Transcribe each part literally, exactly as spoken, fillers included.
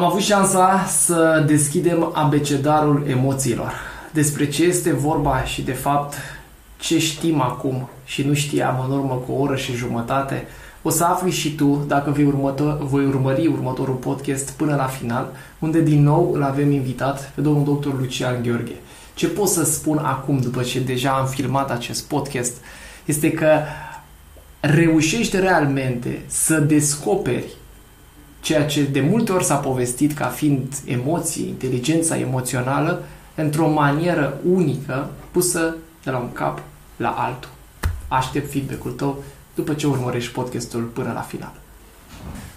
Am avut șansa să deschidem abecedarul emoțiilor. Despre ce este vorba și, de fapt, ce știm acum și nu știam în urmă cu o oră și jumătate, o să afli și tu dacă vei, următor, voi urmări următorul podcast până la final, unde din nou îl avem invitat pe domnul doctor Lucian Gheorghe. Ce pot să spun acum, după ce deja am filmat acest podcast, este că reușești realmente să descoperi ceea ce de multe ori s-a povestit ca fiind emoții, inteligența emoțională, într-o manieră unică, pusă de la un cap la altul. Aștept feedback-ul tău după ce urmărești podcastul până la final.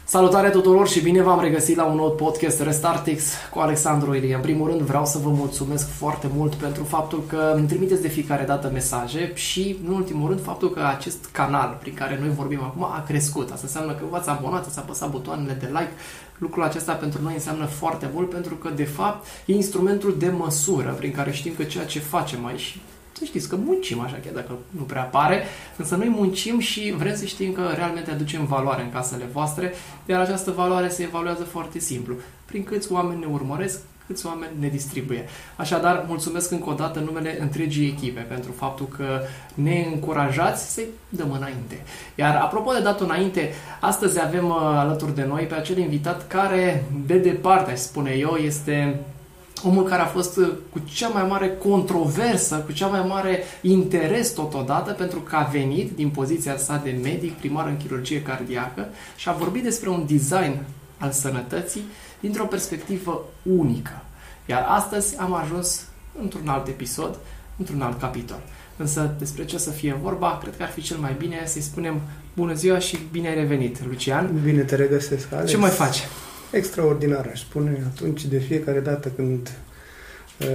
Salutare tuturor și bine v-am regăsit la un nou podcast Restartix cu Alexandru Ilie. În primul rând vreau să vă mulțumesc foarte mult pentru faptul că îmi trimiteți de fiecare dată mesaje și, în ultimul rând, faptul că acest canal prin care noi vorbim acum a crescut. Asta înseamnă că v-ați abonat, ați apăsat butoanele de like. Lucrul acesta pentru noi înseamnă foarte mult pentru că, de fapt, e instrumentul de măsură prin care știm că ceea ce facem aici, să știți că muncim așa, chiar dacă nu prea pare, însă noi muncim și vrem să știm că realmente aducem valoare în casele voastre, iar această valoare se evaluează foarte simplu, prin câți oameni ne urmăresc, câți oameni ne distribuie. Așadar, mulțumesc încă o dată în numele întregii echipe pentru faptul că ne încurajați să-i dăm înainte. Iar apropo de dat înainte, astăzi avem alături de noi pe acel invitat care, de departe, aș spune eu, este omul care a fost cu cea mai mare controversă, cu cea mai mare interes totodată, pentru că a venit din poziția sa de medic primar în chirurgie cardiacă și a vorbit despre un design al sănătății dintr-o perspectivă unică. Iar astăzi am ajuns într-un alt episod, într-un alt capitol. Însă despre ce să fie vorba, cred că ar fi cel mai bine să-i spunem bună ziua și bine ai revenit, Lucian. Bine te regăsesc, Alex. Ce mai faci? Extraordinar, aș spune, atunci de fiecare dată când uh,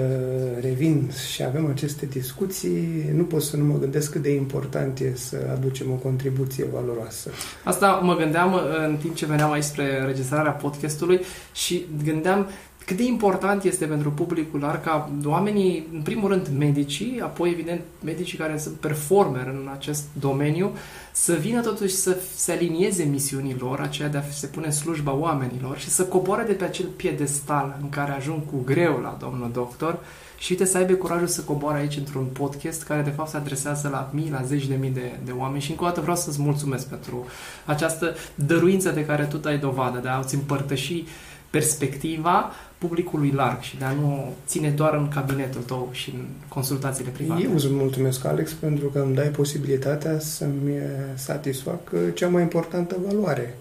revin și avem aceste discuții, nu pot să nu mă gândesc cât de important e să aducem o contribuție valoroasă. Asta mă gândeam în timp ce veneam aici spre înregistrarea podcastului și gândeam cât de important este pentru publicul larg ca oamenii, în primul rând medicii, apoi evident medicii care sunt performer în acest domeniu, să vină totuși să se alinieze misiunii lor, aceea de a se pune în slujba oamenilor și să coboare de pe acel piedestal în care ajung cu greu la domnul doctor și uite să aibă curajul să coboare aici într-un podcast care de fapt se adresează la mii, la zeci de mii de, de oameni și încă o dată vreau să-ți mulțumesc pentru această dăruință de care tu dai dovadă, de a-ți împărtăși perspectiva publicului larg și de a nu ține doar în cabinetul tău și în consultațiile private. Eu îți mulțumesc, Alex, pentru că îmi dai posibilitatea să-mi satisfac cea mai importantă valoare,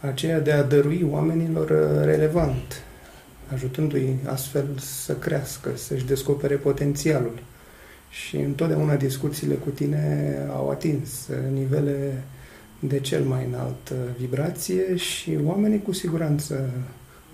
aceea de a dărui oamenilor relevant, ajutându-i astfel să crească, să-și descopere potențialul. Și întotdeauna discuțiile cu tine au atins nivele de cel mai înaltă vibrație și oamenii cu siguranță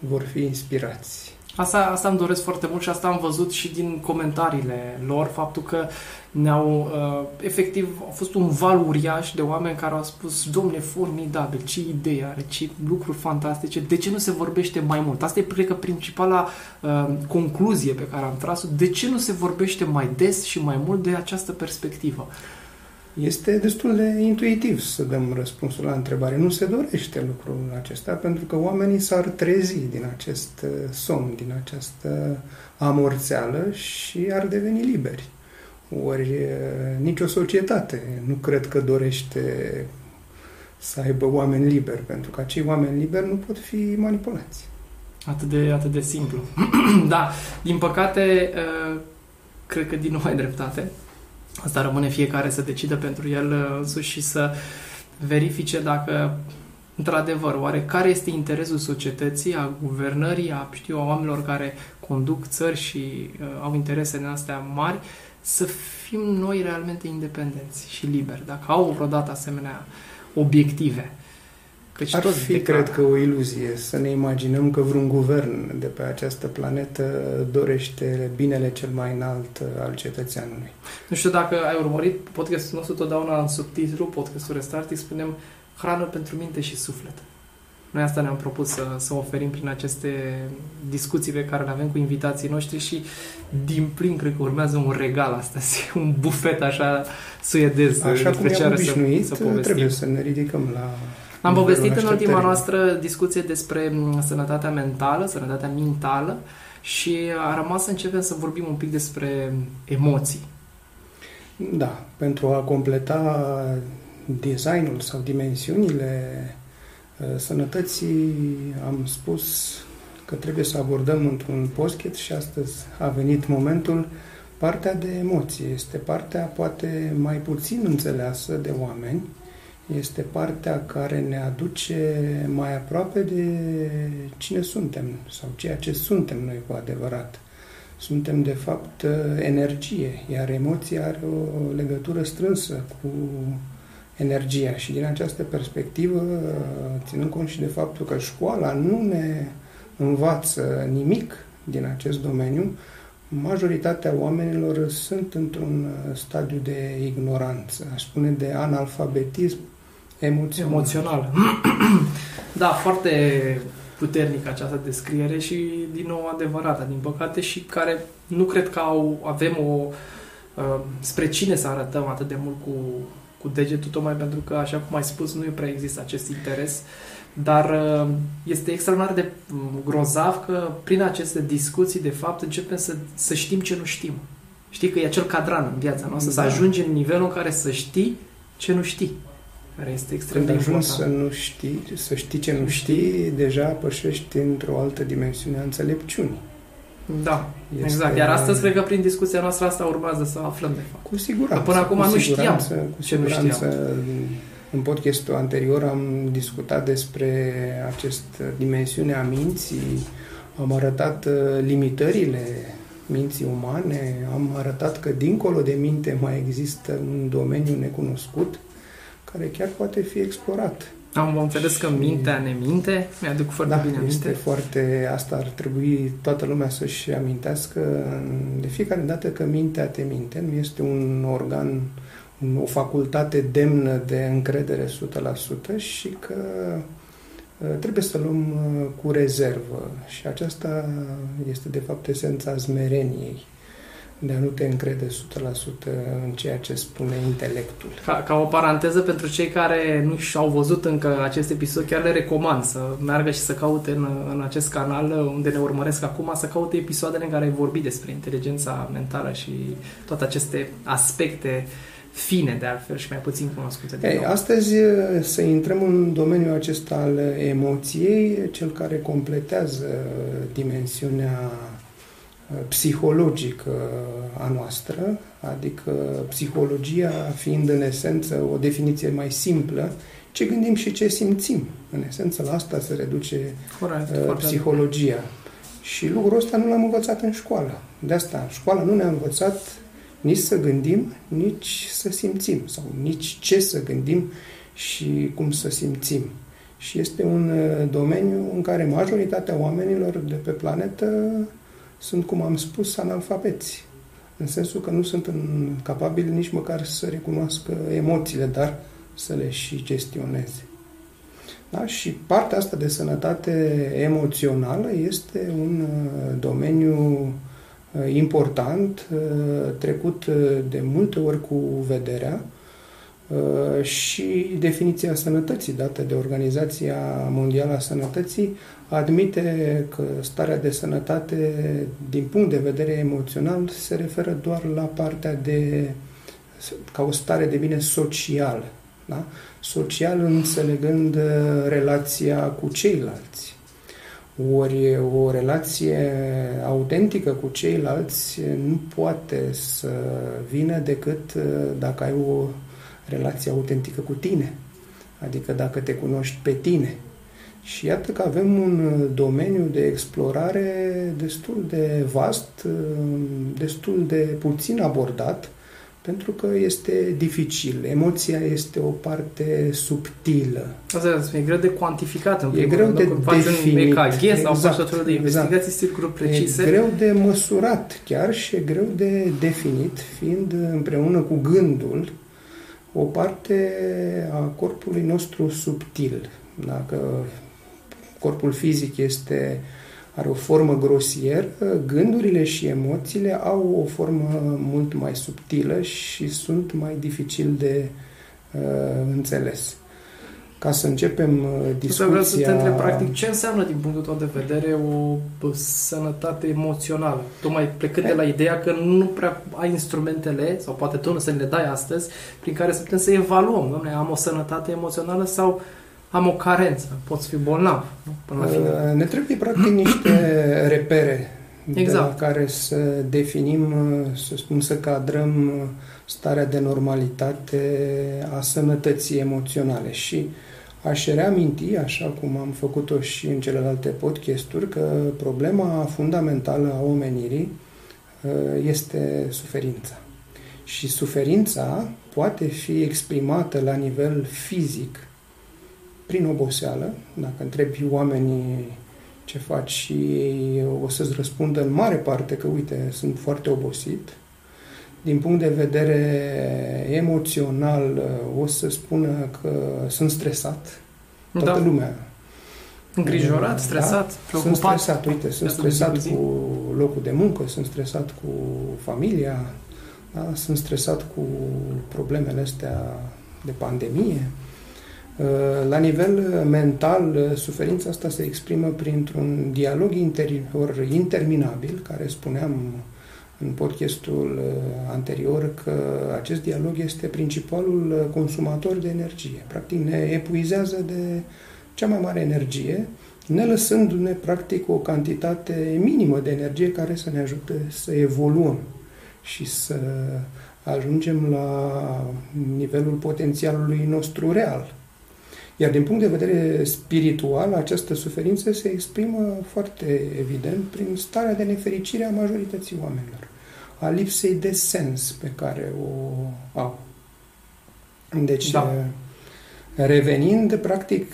vor fi inspirați. Asta, asta îmi doresc foarte mult și asta am văzut și din comentariile lor, faptul că ne-au, uh, efectiv, a fost un val uriaș de oameni care au spus, domne, formidabil, ce idee are, ce lucruri fantastice, de ce nu se vorbește mai mult? Asta e, cred că, principala uh, concluzie pe care am tras-o, de ce nu se vorbește mai des și mai mult de această perspectivă? Este destul de intuitiv să dăm răspunsul la întrebare. Nu se dorește lucrul acesta pentru că oamenii s-ar trezi din acest somn, din această amorțeală și ar deveni liberi. Ori nicio societate nu cred că dorește să aibă oameni liberi, pentru că acei oameni liberi nu pot fi manipulați. Atât de, atât de simplu. Da, din păcate, cred că din nou ai dreptate. Asta rămâne fiecare să decidă pentru el însuși și să verifice dacă, într-adevăr, oare care este interesul societății, a guvernării, a, știu, a oamenilor care conduc țări și uh, au interese din astea mari, să fim noi realmente independenți și liberi, dacă au vreodată asemenea obiective. Căci ar fi, declară, cred că, o iluzie să ne imaginăm că vreun guvern de pe această planetă dorește binele cel mai înalt al cetățeanului. Nu știu dacă ai urmărit podcastul nostru totdeauna în subtitlu, podcastul Restart, spunem hrană pentru minte și suflet. Noi asta ne-am propus să, să oferim prin aceste discuții pe care le avem cu invitații noștri și din plin cred că urmează un regal astăzi, un bufet așa suedez. Așa cum ne-am obișnuit, să, să trebuie să ne ridicăm la Am povestit în ultima noastră discuție despre sănătatea mentală, sănătatea mentală și a rămas să începem să vorbim un pic despre emoții. Da, pentru a completa designul sau dimensiunile sănătății, am spus că trebuie să abordăm într-un podcast și astăzi a venit momentul. Partea de emoții este partea poate mai puțin înțeleasă de oameni, este partea care ne aduce mai aproape de cine suntem sau ceea ce suntem noi cu adevărat. Suntem, de fapt, energie, iar emoția are o legătură strânsă cu energia și din această perspectivă, ținând cont și de faptul că școala nu ne învață nimic din acest domeniu, majoritatea oamenilor sunt într-un stadiu de ignoranță, aș spune de analfabetism emoțional. emoțional. Da, foarte puternică această descriere și din nou adevărată, din păcate, și care nu cred că au, avem o spre cine să arătăm atât de mult cu, cu degetul, tocmai pentru că, așa cum ai spus, nu prea există acest interes. Dar este extraordinar de grozav că prin aceste discuții, de fapt, începem să, să știm ce nu știm. Știi că e acel cadran în viața noastră, da. Să ajungi în nivelul în care să știi ce nu știi, care este extrem de important. Când ajungi să nu știi, să știi ce nu știi, deja pășești într-o altă dimensiune a înțelepciunii. Da, este exact. Iar astăzi cred că prin discuția noastră asta urmează să aflăm, de fapt. Cu siguranță. Că până acum nu știam ce nu știam. În podcastul anterior am discutat despre această dimensiune a minții, am arătat limitările minții umane, am arătat că dincolo de minte mai există un domeniu necunoscut care chiar poate fi explorat. Am înțeles că mintea ne minte, mi-aduc foarte da, bine aminte. Foarte, asta ar trebui toată lumea să-și amintească de fiecare dată că mintea te minte, nu este un organ, o facultate demnă de încredere o sută la sută și că trebuie să luăm cu rezervă. Și aceasta este, de fapt, esența zmereniei, de a nu te încrede o sută la sută în ceea ce spune intelectul. Ca, ca o paranteză, pentru cei care nu și-au văzut încă acest episod, chiar le recomand să meargă și să caute în, în acest canal, unde ne urmăresc acum, să caute episoadele în care ai vorbit despre inteligența mentală și toate aceste aspecte fine, de altfel, și mai puțin cunoscute. Ei, astăzi să intrăm în domeniul acesta al emoției, cel care completează dimensiunea psihologică a noastră, adică psihologia fiind în esență o definiție mai simplă, ce gândim și ce simțim. În esență la asta se reduce Correct, psihologia. Foarte. Și lucrul ăsta nu l-am învățat în școală. De asta școala nu ne-a învățat nici să gândim, nici să simțim, sau nici ce să gândim și cum să simțim. Și este un domeniu în care majoritatea oamenilor de pe planetă sunt, cum am spus, analfabeți, în sensul că nu sunt capabili nici măcar să recunoască emoțiile, dar să le și gestioneze. Da? Și partea asta de sănătate emoțională este un domeniu important, trecut de multe ori cu vederea și definiția sănătății dată de Organizația Mondială a Sănătății admite că starea de sănătate din punct de vedere emoțional se referă doar la partea de ca o stare de bine socială, da? Social înțelegând relația cu ceilalți. Ori o relație autentică cu ceilalți nu poate să vină decât dacă ai o relație autentică cu tine, adică dacă te cunoști pe tine. Și iată că avem un domeniu de explorare destul de vast, destul de puțin abordat, pentru că este dificil. Emoția este o parte subtilă. Asta e greu de cuantificat, în primul rând. E greu de definit. Exact, sau faci o felul de investigații, circuluri precise. E greu de măsurat chiar și e greu de definit, fiind împreună cu gândul o parte a corpului nostru subtil. Dacă corpul fizic este... are o formă grosieră, gândurile și emoțiile au o formă mult mai subtilă și sunt mai dificil de uh, înțeles. ca să începem discuția... Vreau să te întreb, practic, ce înseamnă, din punctul tău de vedere, o sănătate emoțională? Tocmai plecând de la ideea că nu prea ai instrumentele, sau poate tu nu să le dai astăzi, prin care să putem să evaluăm, dom'le, am o sănătate emoțională sau am o carență, pot fi bolnav? Nu? Până la final. Ne trebuie, practic, niște repere exact. De la care să definim, să spun, să cadrăm starea de normalitate a sănătății emoționale. Și aș reaminti, așa cum am făcut-o și în celelalte podcasturi, că problema fundamentală a omenirii este suferința. Și suferința poate fi exprimată la nivel fizic prin oboseală. Dacă întrebi oamenii ce fac și ei o să-ți răspundă în mare parte că, uite, sunt foarte obosit. Din punct de vedere emoțional, o să spună că sunt stresat. Toată da. lumea. Îngrijorat, da? stresat, preocupat. Sunt stresat, uite, sunt stresat cu locul de muncă, sunt stresat cu familia, da? Sunt stresat cu problemele astea de pandemie. La nivel mental, suferința asta se exprimă printr-un dialog interior interminabil, care spuneam în podcastul anterior că acest dialog este principalul consumator de energie. Practic ne epuizează de cea mai mare energie, ne lăsându-ne practic o cantitate minimă de energie care să ne ajute să evoluăm și să ajungem la nivelul potențialului nostru real. Iar din punct de vedere spiritual, această suferință se exprimă foarte evident prin starea de nefericire a majorității oamenilor, a lipsei de sens pe care o au. Deci, da. revenind, practic,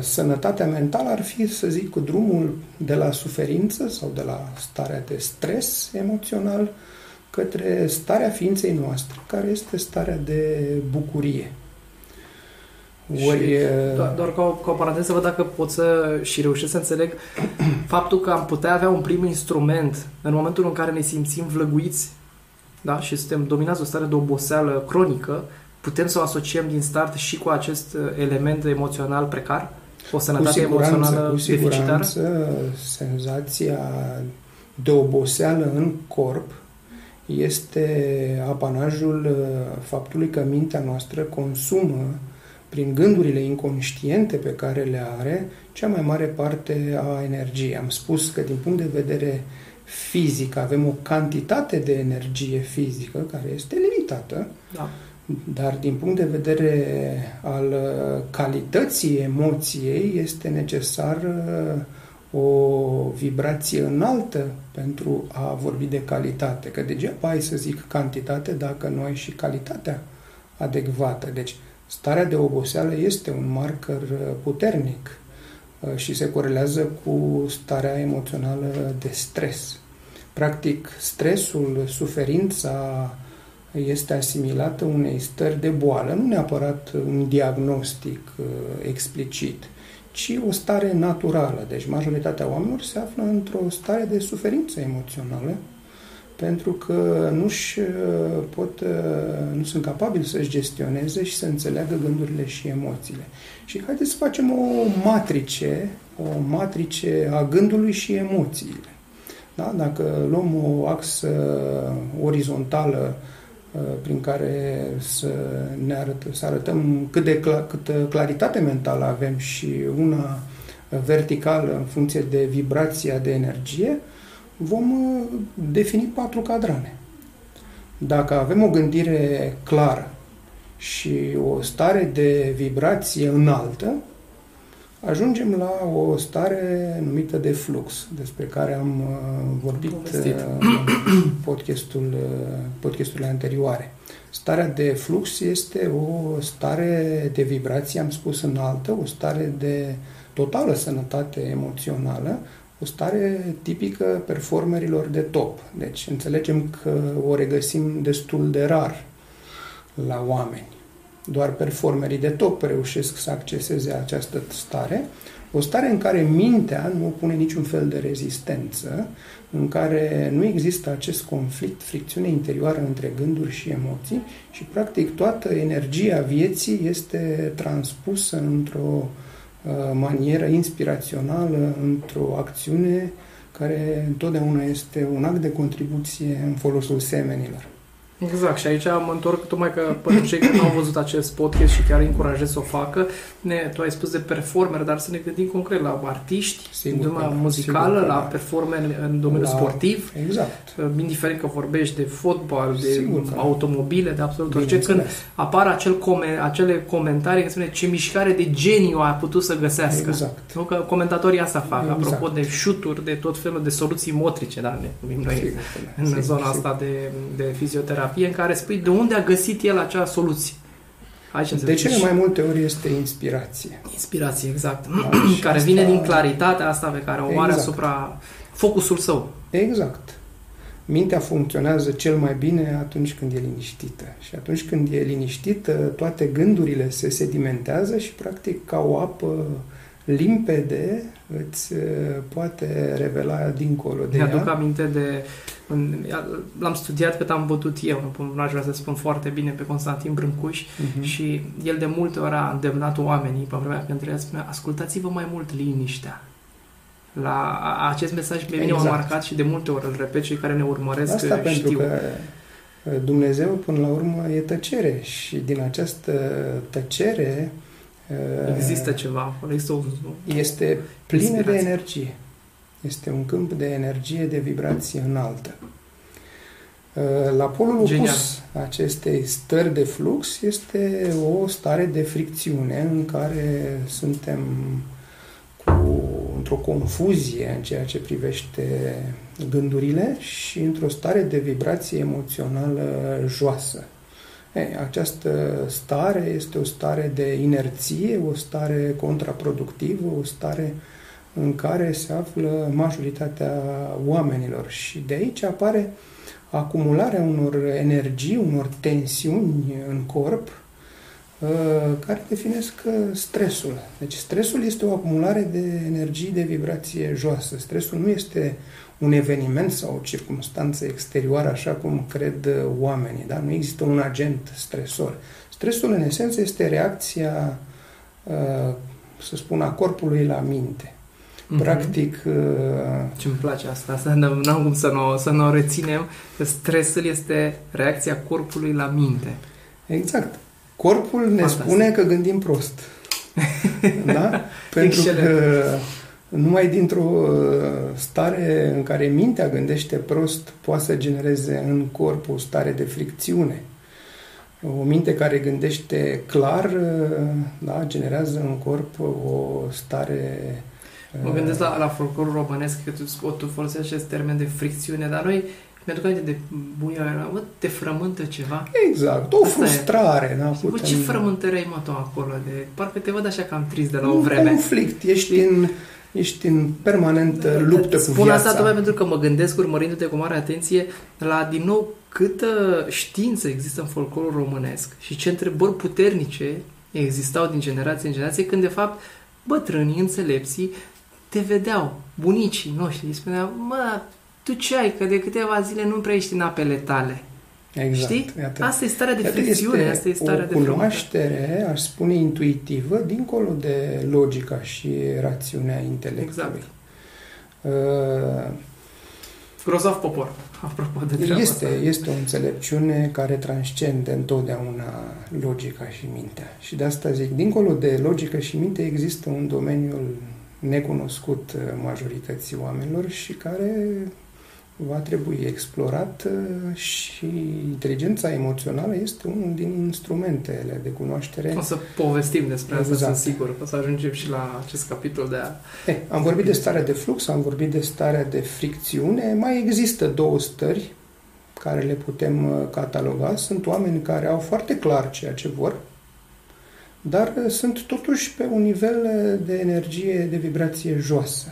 sănătatea mentală ar fi, să zic, drumul de la suferință sau de la starea de stres emoțional către starea ființei noastre, care este starea de bucurie. Ori... Doar, doar ca o, ca o paranteză să văd dacă pot să și reușesc să înțeleg faptul că am putea avea un prim instrument în momentul în care ne simțim vlăguiți, da? Și suntem dominați de o stare de oboseală cronică, putem să o asociem din start și cu acest element emoțional precar? O sănătate emoțională cu siguranță, deficitară? Senzația de oboseală în corp este apanajul faptului că mintea noastră consumă prin gândurile inconștiente pe care le are, cea mai mare parte a energiei. Am spus că din punct de vedere fizic avem o cantitate de energie fizică care este limitată, da. Dar din punct de vedere al calității emoției este necesar o vibrație înaltă pentru a vorbi de calitate. Că degeaba ai să zic cantitate dacă nu ai și calitatea adecvată. Deci starea de oboseală este un marker puternic și se corelează cu starea emoțională de stres. Practic, stresul, suferința este asimilată unei stări de boală, nu neapărat un diagnostic explicit, ci o stare naturală. Deci majoritatea oamenilor se află într-o stare de suferință emoțională, pentru că nu-și pot, nu sunt capabili să-și gestioneze și să înțeleagă gândurile și emoțiile. Și haideți să facem o matrice, o matrice a gândului și emoțiile. Da? Dacă luăm o axă orizontală prin care să ne arăt, să arătăm cât de cl- câtă claritate mentală avem și una verticală în funcție de vibrația de energie, vom defini patru cadrane. Dacă avem o gândire clară și o stare de vibrație înaltă, ajungem la o stare numită de flux, despre care am vorbit în podcastul, podcasturile anterioare. Starea de flux este o stare de vibrație, am spus, înaltă, o stare de totală sănătate emoțională, o stare tipică performerilor de top. Deci înțelegem că o regăsim destul de rar la oameni. Doar performerii de top reușesc să acceseze această stare, O stare în care mintea nu opune niciun fel de rezistență, în care nu există acest conflict, fricțiune interioară între gânduri și emoții și, practic, toată energia vieții este transpusă într-o uh, manieră inspirațională, într-o acțiune care întotdeauna este un act de contribuție în folosul semenilor. Exact. Și aici mă întorc tocmai că pentru cei care nu au văzut acest podcast și chiar îi încurajez să o facă. Ne, tu ai spus de performer, dar să ne gândim concret la artiști, sigur, în domeniul muzicală, sigur, la performer în domeniul la... sportiv. Exact. Indiferent că vorbești de fotbal, de sigur, automobile, de absolut orice. Când apar acel come, acele comentarii, spune ce mișcare de geniu a putut să găsească. Exact. Nu? Că comentatorii asta fac, exact, apropo de șuturi, de tot felul de soluții motrice, dar ne numim noi sigur, în sigur, zona sigur. asta de, de fizioterapie, în care spui de unde a găsit el acea soluție. De cele mai multe ori este inspirație. Inspirație, exact. Da, care vine asta... din claritatea asta pe care o are asupra focusul său. Exact. Mintea funcționează cel mai bine atunci când e liniștită. Și atunci când e liniștită, toate gândurile se sedimentează și, practic, ca o apă limpede îți poate revela dincolo de ea. Mi-aduc aminte de... L-am studiat pe am văzut eu, nu aș vrea să spun foarte bine, pe Constantin Brâncuși, uh-huh. și el de multe ori a îndemnat oamenii pe vremea când trăia, spunea, ascultați-vă mai mult liniștea. La acest mesaj pe mine exact. m-a marcat și de multe ori îl repet, cei care ne urmăresc asta știu. Pentru că Dumnezeu, până la urmă, e tăcere și din această tăcere există ceva, există o... este plină inspirație. De energie. Este un câmp de energie, de vibrație înaltă. La polul opus acestei stări de flux este o stare de fricțiune în care suntem cu, într-o confuzie în ceea ce privește gândurile și într-o stare de vibrație emoțională joasă. Ei, această stare este o stare de inerție, o stare contraproductivă, o stare în care se află majoritatea oamenilor și de aici apare acumularea unor energii, unor tensiuni în corp care definesc stresul. Deci stresul este o acumulare de energii de vibrație joasă. Stresul nu este un eveniment sau o circumstanță exterioară, așa cum cred oamenii. Da? Nu există un agent stresor. Stresul, în esență, este reacția, să spun, a corpului la minte. Practic... Mm-hmm. Ce-mi place asta, asta n-am cum să n-o, să n-o reținem, că stresul este reacția corpului la minte. Exact. Corpul ne Fantastic. spune că gândim prost. Da? Pentru Excelent. că numai dintr-o stare în care mintea gândește prost poate să genereze în corp o stare de fricțiune. O minte care gândește clar, da, generează în corp o stare... Mă gândesc la, la folclorul românesc, că tu, tu folosești acest termen de fricțiune, dar noi, mi-aduc aminte de bunii oameni, te frământă ceva. Exact, o asta frustrare. Da, putem... Ce frământări ai, mă, tu, acolo? De... Parcă te văd așa cam trist de la o Un vreme. Un conflict, ești în, ești în permanent da, luptă cu viața. Spun asta tocmai pentru că mă gândesc, urmărindu-te cu mare atenție, la, din nou, câtă știință există în folclorul românesc și ce întrebări puternice existau din generație în generație, când, de fapt, bătrânii, înțelepții, te vedeau bunicii noștri, îi spuneau, mă, tu ce ai, că de câteva zile nu prea ești în apele tale. Exact. Știi? Iată. Asta e starea de fricțiune, asta e starea de cunoaștere, aș spune, intuitivă, dincolo de logica și rațiunea intelectului. Exact. Uh, Grozav popor, apropo de treaba este, asta. Este o înțelepciune care transcende întotdeauna logica și mintea. Și de asta zic, dincolo de logică și minte există un domeniu necunoscut majorității oamenilor și care va trebui explorat și inteligența emoțională este unul din instrumentele de cunoaștere. O să povestim despre exact. asta, sunt sigur. O să ajungem și la acest capitol de a... He, am vorbit de starea de flux, am vorbit de starea de fricțiune. Mai există două stări care le putem cataloga. Sunt oameni care au foarte clar ceea ce vor, dar sunt totuși pe un nivel de energie, de vibrație joasă.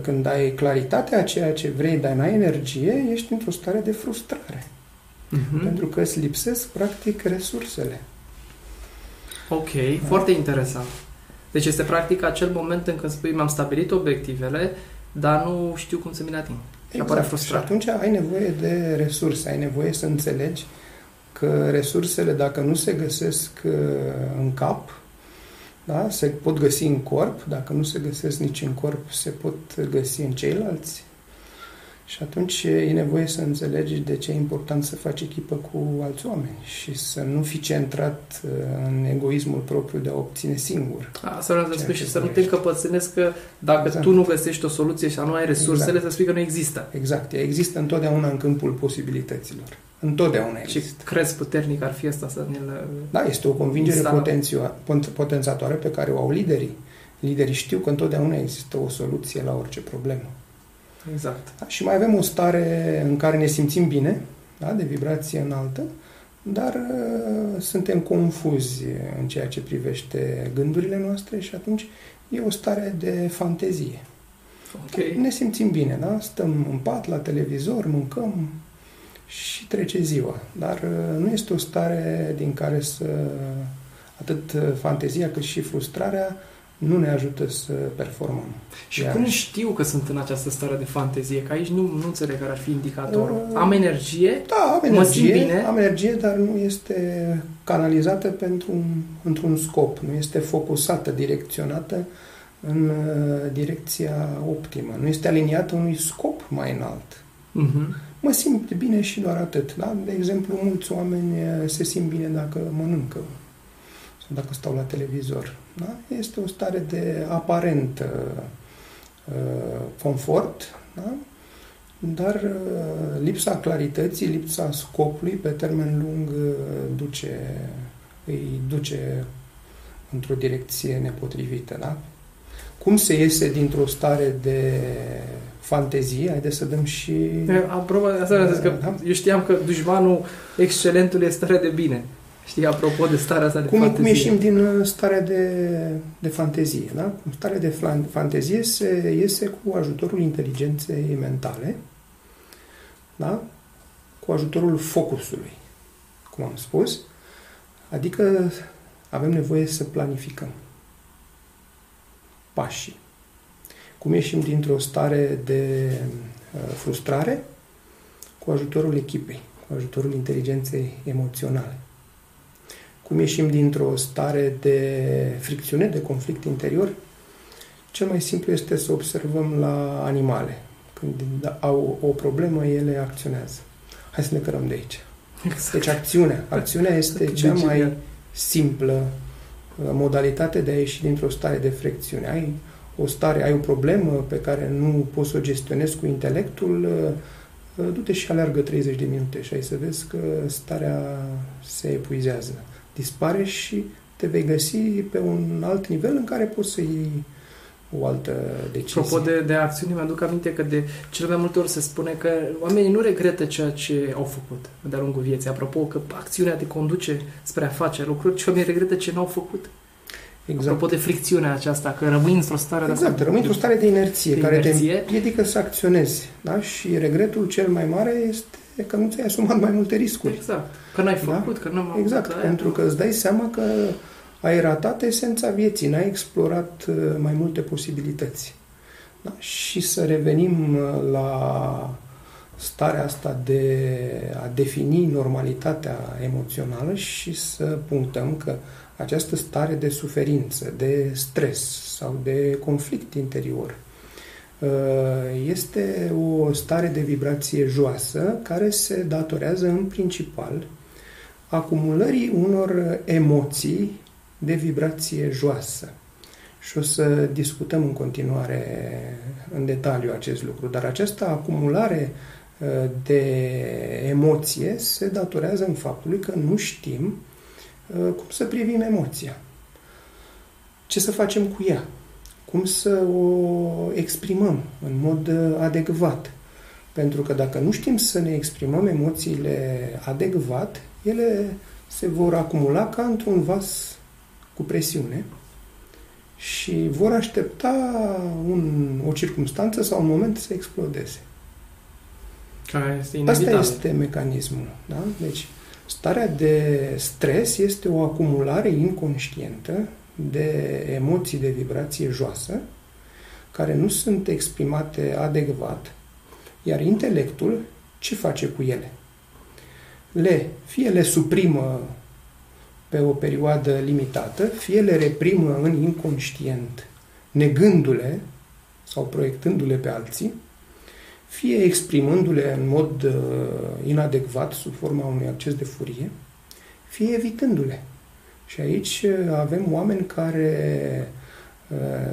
Când ai claritatea a ceea ce vrei, dar n-ai energie, ești într-o stare de frustrare. Uh-huh. Pentru că îți lipsesc, practic, resursele. Ok, da? Foarte interesant. Deci este practic acel moment în când spui mi-am stabilit obiectivele, dar nu știu cum să mi le ating. Exact. Apare frustrare. Și atunci ai nevoie de resurse, ai nevoie să înțelegi că resursele, dacă nu se găsesc în cap, da, se pot găsi în corp, dacă nu se găsesc nici în corp, se pot găsi în ceilalți. Și atunci e nevoie să înțelegi de ce e important să faci echipă cu alți oameni și să nu fi centrat în egoismul propriu de a obține singur. Asta vreau să spui și să nu te încăpățânezi că dacă exact. tu nu găsești o soluție și nu ai resursele, exact. să spui că nu există. Exact. Există întotdeauna în câmpul posibilităților. Întotdeauna există. Și crezi puternic ar fi asta să ne le... Da, este o convingere potențatoare pe care o au liderii. Liderii știu că întotdeauna există o soluție la orice problemă. Exact. Da, și mai avem o stare în care ne simțim bine, da, de vibrație înaltă, dar uh, suntem confuzi în ceea ce privește gândurile noastre și atunci e o stare de fantezie. Okay. Da, ne simțim bine, da? Stăm în pat, la televizor, mâncăm și trece ziua, dar uh, nu este o stare din care să... atât fantezia cât și frustrarea nu ne ajută să performăm. Și cum știu că sunt în această stare de fantezie? Că aici nu, nu înțeleg care ar fi indicatorul. Uh, am energie, da, am energie, mă simt bine. Am energie, dar nu este canalizată pentru un, într-un scop. Nu este focusată, direcționată în uh, direcția optimă. Nu este aliniată unui scop mai înalt. Uh-huh. Mă simt bine și doar atât. Da? De exemplu, mulți oameni se simt bine dacă mănâncă. Dacă stau la televizor. Da? Este o stare de aparent uh, confort, da? Dar uh, lipsa clarității, lipsa scopului pe termen lung uh, duce, îi duce într-o direcție nepotrivită. Da? Cum se iese dintr-o stare de fantezie? Haideți să dăm și... Apropo, asta uh, că da? Eu știam că dușmanul excelentului este starea de bine. Știi, apropo de starea asta de cum, fantezie. Cum ieșim din starea de, de fantezie, da? Starea de fantezie se iese cu ajutorul inteligenței mentale, da? Cu ajutorul focusului, cum am spus. Adică avem nevoie să planificăm pașii. Cum ieșim dintr-o stare de uh, frustrare? Cu ajutorul echipei, cu ajutorul inteligenței emoționale. Cum ieșim dintr-o stare de fricțiune, de conflict interior, cel mai simplu este să observăm la animale. Când au o problemă, ele acționează. Hai să ne cărăm de aici. Exact. Deci acțiunea. Acțiunea este cea mai simplă modalitate de a ieși dintr-o stare de fricțiune. Ai o stare, ai o problemă pe care nu poți să o gestionezi cu intelectul, du-te și aleargă treizeci de minute și ai să vezi că starea se epuizează. Dispare și te vei găsi pe un alt nivel în care poți să iei o altă decizie. Apropo de, de acțiuni, mi-aduc aminte că de cele mai multe ori se spune că oamenii nu regretă ceea ce au făcut de-a lungul vieții. Apropo, că acțiunea te conduce spre a face lucruri și oamenii regretă ce n-au făcut. Exact. Apropo de fricțiunea aceasta, că rămâi într-o stare de... Exact, rămâi într-o stare de inerție, de care inerție. te împiedică să acționezi. Da? Și regretul cel mai mare este că nu ți-ai asumat mai multe riscuri. Exact. Că n-ai făcut, da? Că n-am Exact, aia, pentru că îți dai seama că ai ratat esența vieții, n-ai explorat mai multe posibilități. Da? Și să revenim la starea asta de a defini normalitatea emoțională și să punctăm că această stare de suferință, de stres sau de conflict interior este o stare de vibrație joasă care se datorează în principal acumulării unor emoții de vibrație joasă. Și o să discutăm în continuare în detaliu acest lucru, dar această acumulare de emoție se datorează în faptului că nu știm cum să privim emoția, ce să facem cu ea, cum să o exprimăm în mod adecvat. Pentru că dacă nu știm să ne exprimăm emoțiile adecvat, ele se vor acumula ca într-un vas cu presiune și vor aștepta un, o circumstanță sau un moment să explodeze. Este Asta este mecanismul. Da? Deci, starea de stres este o acumulare inconștientă de emoții de vibrație joasă, care nu sunt exprimate adecvat, iar intelectul ce face cu ele? Le, fie le suprimă pe o perioadă limitată, fie le reprimă în inconștient, negându-le sau proiectându-le pe alții, fie exprimându-le în mod uh, inadecvat, sub forma unui acces de furie, fie evitându-le. Și aici uh, avem oameni care, uh,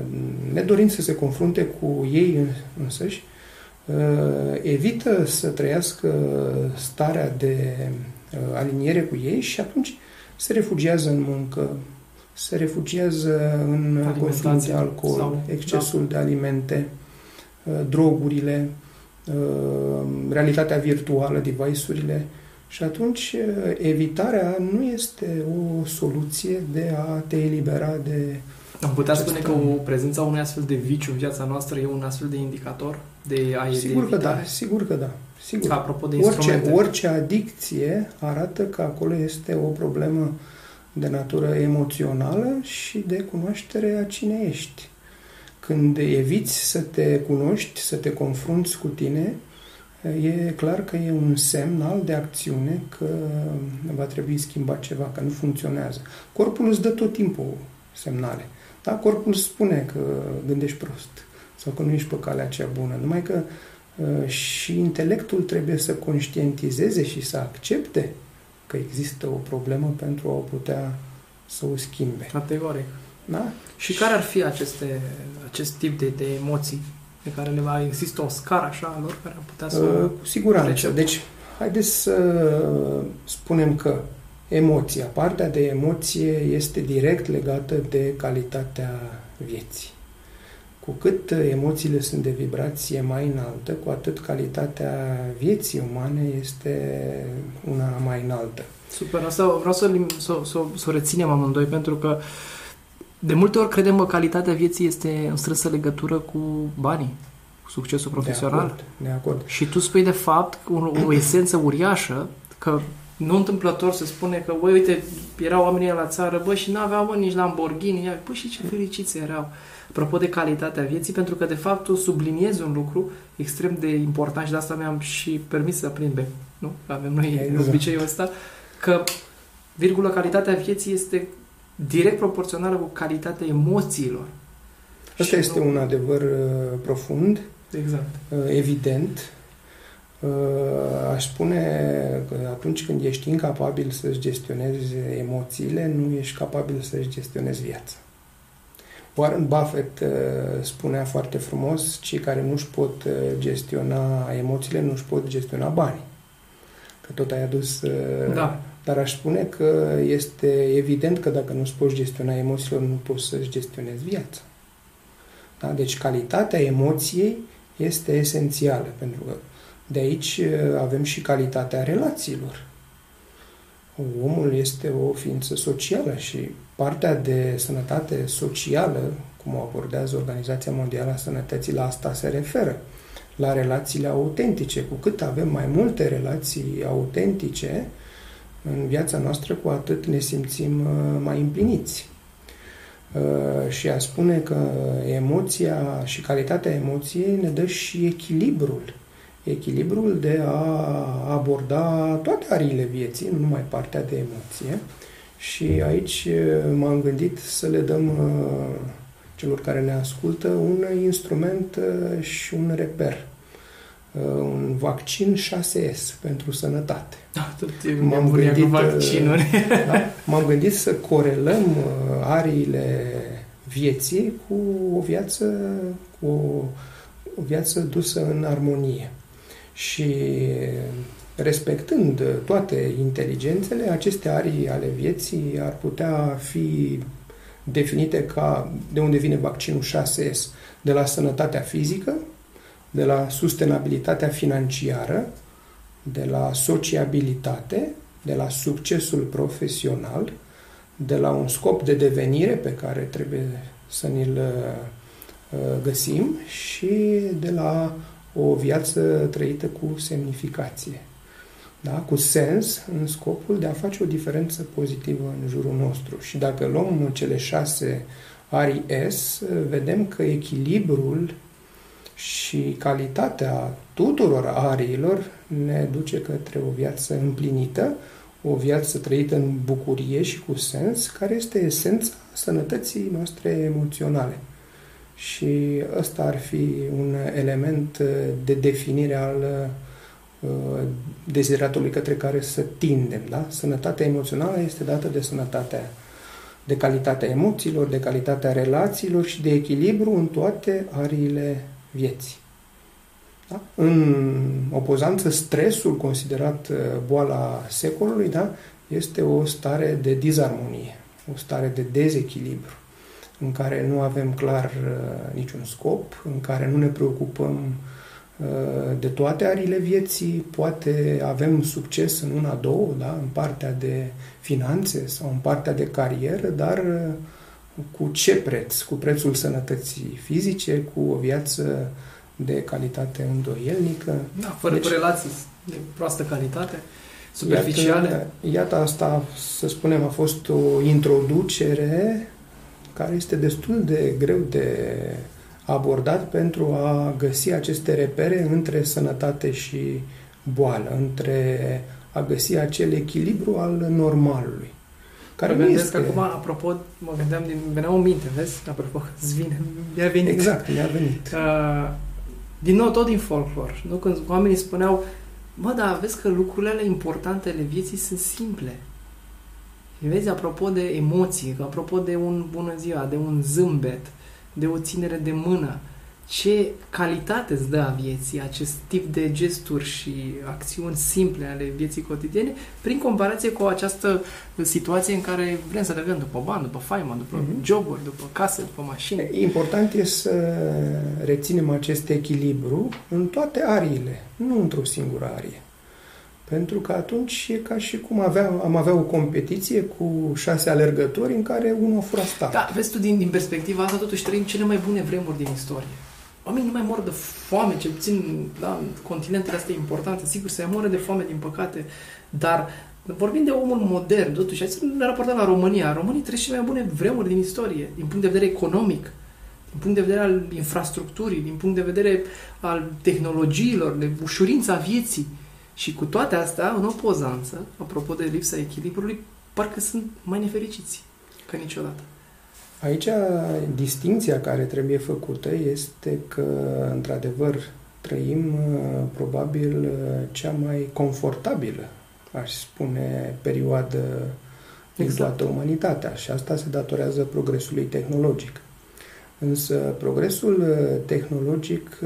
nedorind să se confrunte cu ei însăși, uh, evită să trăiască starea de uh, aliniere cu ei și atunci se refugiază în muncă, se refugiază în consumul de alcool, sau, excesul da. de alimente, uh, drogurile, realitatea virtuală, device-urile, și atunci evitarea nu este o soluție de a te elibera de... Am putea spune că o prezența unui astfel de viciu în viața noastră e un astfel de indicator de a evita? Sigur că da, sigur că da. Sigur. Apropo de instrumente. Orice, orice adicție arată că acolo este o problemă de natură emoțională și de cunoaștere a cine ești. Când eviți să te cunoști, să te confrunți cu tine, e clar că e un semnal de acțiune că va trebui schimbat ceva, că nu funcționează. Corpul îți dă tot timpul semnale. Da? Corpul spune că gândești prost sau că nu ești pe calea cea bună. Numai că și intelectul trebuie să conștientizeze și să accepte că există o problemă pentru a o putea să o schimbe. Categoric. Da? Și care ar fi aceste, acest tip de, de emoții pe care le va există o scară așa a lor care ar putea să... Uh, cu siguranță. Trece. Deci, haideți să spunem că emoția, partea de emoție este direct legată de calitatea vieții. Cu cât emoțiile sunt de vibrație mai înaltă, cu atât calitatea vieții umane este una mai înaltă. Super, asta vreau să, să, să, să o reținem amândoi, pentru că de multe ori credem că calitatea vieții este în strânsă legătură cu banii, cu succesul profesional. De acord, de acord. Și tu spui, de fapt, o, o esență uriașă, că nu întâmplător se spune că, băi, uite, erau oamenii la țară, bă, și n-aveau, bă, nici Lamborghini, bă, și ce fericiți erau. Apropo de calitatea vieții, pentru că, de fapt, tu subliniezi un lucru extrem de important și de asta mi-am și permis să prindem, nu? Avem noi exact. obiceiul ăsta, că, virgulă, calitatea vieții este direct proporțională cu calitatea emoțiilor. Asta este nu... un adevăr uh, profund, exact. uh, evident. Uh, aș spune că atunci când ești incapabil să-ți gestionezi emoțiile, nu ești capabil să-ți gestionezi viața. Warren Buffett uh, spunea foarte frumos, cei care nu-și pot uh, gestiona emoțiile, nu-și pot gestiona banii. Că tot ai adus... Uh, da. Dar aș spune că este evident că dacă nu-ți poți gestiona emoțiile, nu poți să-ți gestionezi viața. Da? Deci calitatea emoției este esențială, pentru că de aici avem și calitatea relațiilor. Omul este o ființă socială și partea de sănătate socială, cum o abordează Organizația Mondială a Sănătății, la asta se referă, la relațiile autentice. Cu cât avem mai multe relații autentice în viața noastră, cu atât ne simțim mai împliniți. Și a spune că emoția și calitatea emoției ne dă și echilibrul. Echilibrul de a aborda toate ariile vieții, nu numai partea de emoție. Și aici m-am gândit să le dăm celor care ne ascultă un instrument și un reper. Un vaccin șase S pentru sănătate. Da, tot m-am gândit, vaccinuri. Da, m-am gândit să corelăm ariile vieții cu o viață, cu o viață dusă în armonie. Și respectând toate inteligențele, aceste arii ale vieții ar putea fi definite ca, de unde vine vaccinul șase S, de la sănătatea fizică, de la sustenabilitatea financiară, de la sociabilitate, de la succesul profesional, de la un scop de devenire pe care trebuie să ne-l uh, găsim și de la o viață trăită cu semnificație. da, cu sens, în scopul de a face o diferență pozitivă în jurul nostru. Și dacă luăm cele șase arii S, vedem că echilibrul și calitatea tuturor ariilor ne duce către o viață împlinită, o viață trăită în bucurie și cu sens, care este esența sănătății noastre emoționale. Și ăsta ar fi un element de definire al dezideratului către care să tindem. Da? Sănătatea emoțională este dată de sănătatea, de calitatea emoțiilor, de calitatea relațiilor și de echilibru în toate ariile vieții. Da? În opozanță, stresul, considerat boala secolului, da, este o stare de dizarmonie, o stare de dezechilibru, în care nu avem clar uh, niciun scop, în care nu ne preocupăm uh, de toate ariile vieții, poate avem succes în una, două, da, în partea de finanțe sau în partea de carieră, dar uh, cu ce preț? Cu prețul sănătății fizice, cu o viață de calitate îndoielnică. Da, fără deci, relații de proastă calitate, superficiale. Iată, iată, asta, să spunem, a fost o introducere care este destul de greu de abordat pentru a găsi aceste repere între sănătate și boală, între a găsi acel echilibru al normalului. Care mă gândesc este... că acum, apropo, mă gândeam, din, venea o minte, vezi? Apropo, îți vine, mi-a venit. Exact, mi-a venit. Uh, din nou, tot din folclor, nu? Când oamenii spuneau, mă, dar vezi că lucrurile importante ale vieții sunt simple. Și vezi, apropo de emoții, apropo de un bună ziua, de un zâmbet, de o ținere de mână, ce calitate îți dă a vieții acest tip de gesturi și acțiuni simple ale vieții cotidiene, prin comparație cu această situație în care vrem să răgăm după bani, după faima, după mm-hmm. joburi, după case, după mașini. Important e să reținem acest echilibru în toate ariile, nu într-o singură arie. Pentru că atunci e ca și cum avea, am avea o competiție cu șase alergători în care unul a furat start. Da, vezi tu, din, din perspectiva asta, totuși trăim cele mai bune vremuri din istorie. Oamenii nu mai mor de foame, cel puțin, da, continentele astea importante, sigur, se moare de foame, din păcate, dar vorbim de omul modern, totuși, hai să ne raportăm la România. Românii trec cele mai bune vremuri din istorie, din punct de vedere economic, din punct de vedere al infrastructurii, din punct de vedere al tehnologiilor, de ușurința vieții. Și cu toate astea, în opozanță, apropo de lipsa echilibrului, parcă sunt mai nefericiți ca niciodată. Aici, distinția care trebuie făcută este că, într-adevăr, trăim probabil cea mai confortabilă, aș spune, perioadă din toată umanitatea. Și asta se datorează progresului tehnologic. Însă, progresul tehnologic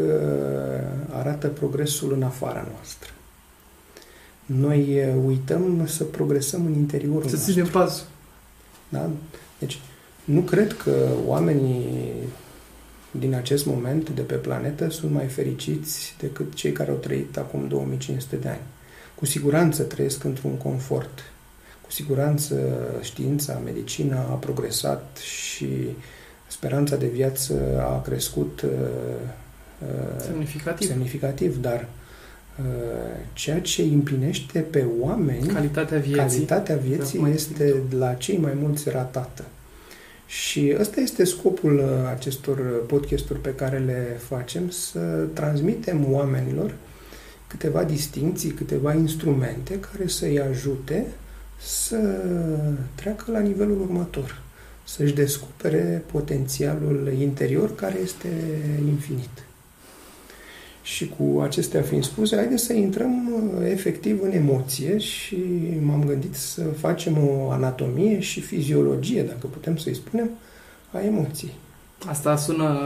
arată progresul în afara noastră. Noi uităm să progresăm în interiorul nostru. Să ținem pasul. Da? Deci, nu cred că oamenii din acest moment de pe planetă sunt mai fericiți decât cei care au trăit acum două mii cinci sute de ani. Cu siguranță trăiesc într-un confort. Cu siguranță știința, medicina a progresat și speranța de viață a crescut semnificativ, semnificativ dar ceea ce împlinește pe oameni, calitatea vieții, calitatea vieții este la cei mai mulți ratată. Și ăsta este scopul acestor podcasturi pe care le facem, să transmitem oamenilor câteva distinții, câteva instrumente care să-i ajute să treacă la nivelul următor, să-și descopere potențialul interior care este infinit. Și cu acestea fiind spuse, haideți să intrăm efectiv în emoție și m-am gândit să facem o anatomie și fiziologie, dacă putem să-i spunem, a emoției. Asta sună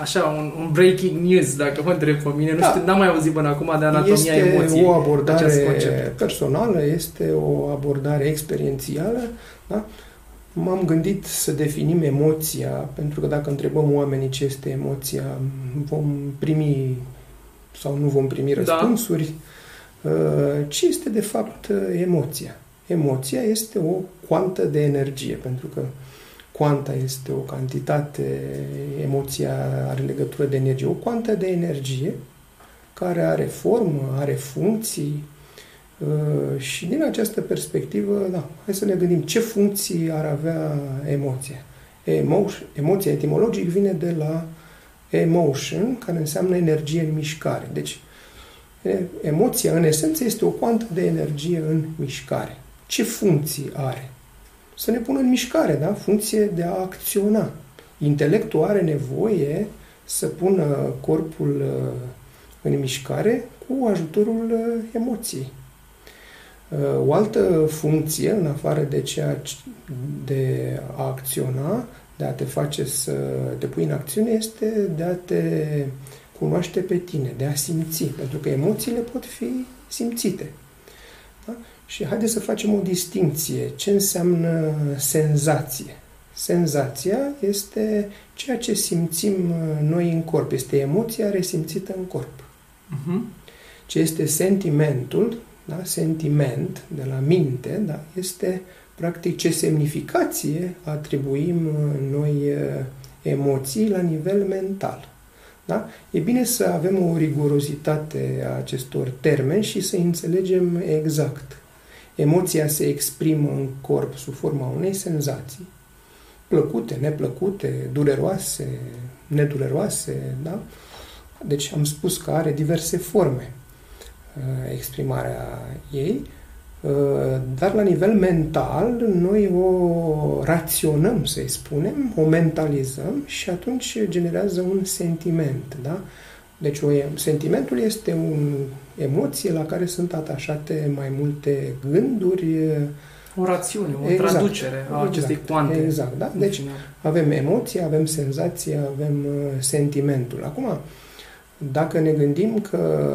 așa, un, un breaking news, dacă mă întreb pe mine. Da. Nu știu, n-am mai auzit până acum de anatomia este emoției. Este o abordare personală, este o abordare experiențială, da? M-am gândit să definim emoția, pentru că dacă întrebăm oamenii ce este emoția, vom primi... sau nu vom primi răspunsuri, da. Ce este de fapt emoția? Emoția este o cuantă de energie, pentru că cuanta este o cantitate, emoția are legătură de energie, o cuantă de energie care are formă, are funcții, Și din această perspectivă, da, hai să ne gândim ce funcții ar avea emoția. Emotion, emoția etimologic vine de la emotion, care înseamnă energie în mișcare. Deci, emoția, în esență, este o cuantă de energie în mișcare. Ce funcții are? Să ne pună în mișcare, da? Funcție de a acționa. Intelectul are nevoie să pună corpul în mișcare cu ajutorul emoției. O altă funcție, în afară de ceea de a acționa, de a te face să te pui în acțiune, este de a te cunoaște pe tine, de a simți, pentru că emoțiile pot fi simțite. Da? Și haideți să facem o distinție. Ce înseamnă senzație? Senzația este ceea ce simțim noi în corp. Este emoția resimțită în corp. Uh-huh. Ce este sentimentul, da? Sentiment, de la minte, da? Este practic ce semnificație atribuim noi emoții la nivel mental. Da? E bine să avem o rigurozitate a acestor termeni și să înțelegem exact. Emoția se exprimă în corp sub forma unei senzații. Plăcute, neplăcute, dureroase, nedureroase. Da? Deci am spus că are diverse forme exprimarea ei, dar la nivel mental noi o raționăm, să-i spunem, o mentalizăm și atunci generează un sentiment. Da? Deci sentimentul este o emoție la care sunt atașate mai multe gânduri. O rațiune, o exact, traducere a acestei exact, cuante. Exact, da? Deci avem emoție, avem senzație, avem sentimentul. Acum, dacă ne gândim că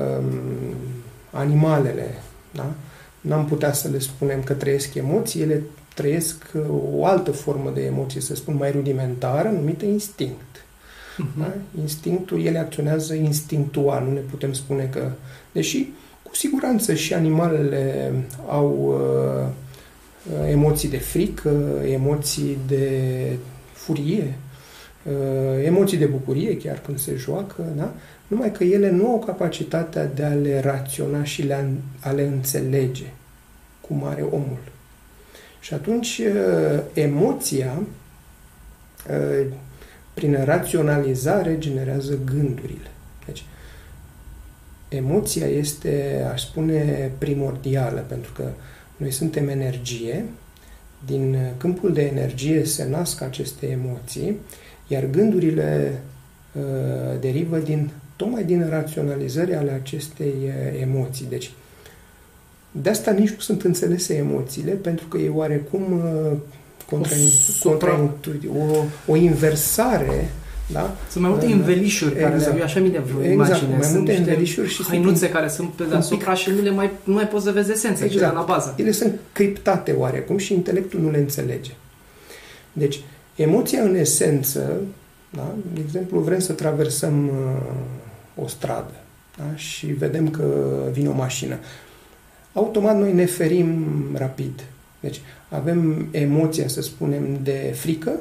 animalele, da? N-am putea să le spunem că trăiesc emoții, ele trăiesc o altă formă de emoție, să spun mai rudimentară, numită instinct. Uh-huh. Da? Instinctul, ele acționează instinctual, nu ne putem spune că... Deși, cu siguranță, și animalele au uh, emoții de frică, emoții de furie, uh, emoții de bucurie, chiar când se joacă, da? Numai că ele nu au capacitatea de a le raționa și le, a le înțelege cum are omul. Și atunci emoția, prin raționalizare, generează gândurile. Deci, emoția este, aș spune, primordială, pentru că noi suntem energie, din câmpul de energie se nasc aceste emoții, iar gândurile derivă din tocmai din raționalizări ale acestei emoții. Deci, de asta nici nu sunt înțelese emoțiile, pentru că e oarecum contra, o, contra, o, o inversare. Da? Sunt mai multe învelișuri care exact. Să eu așa mi le vă exact, imagine. Mai multe învelișuri și hainuțe care sunt pe deasupra și nu, le mai, nu mai poți să vezi esența exact. La bază. Ele sunt criptate oarecum și intelectul nu le înțelege. Deci, emoția în esență, da? De exemplu, vrem să traversăm uh, o stradă, da? Și vedem că vine o mașină. Automat noi ne ferim rapid. Deci avem emoția, să spunem, de frică,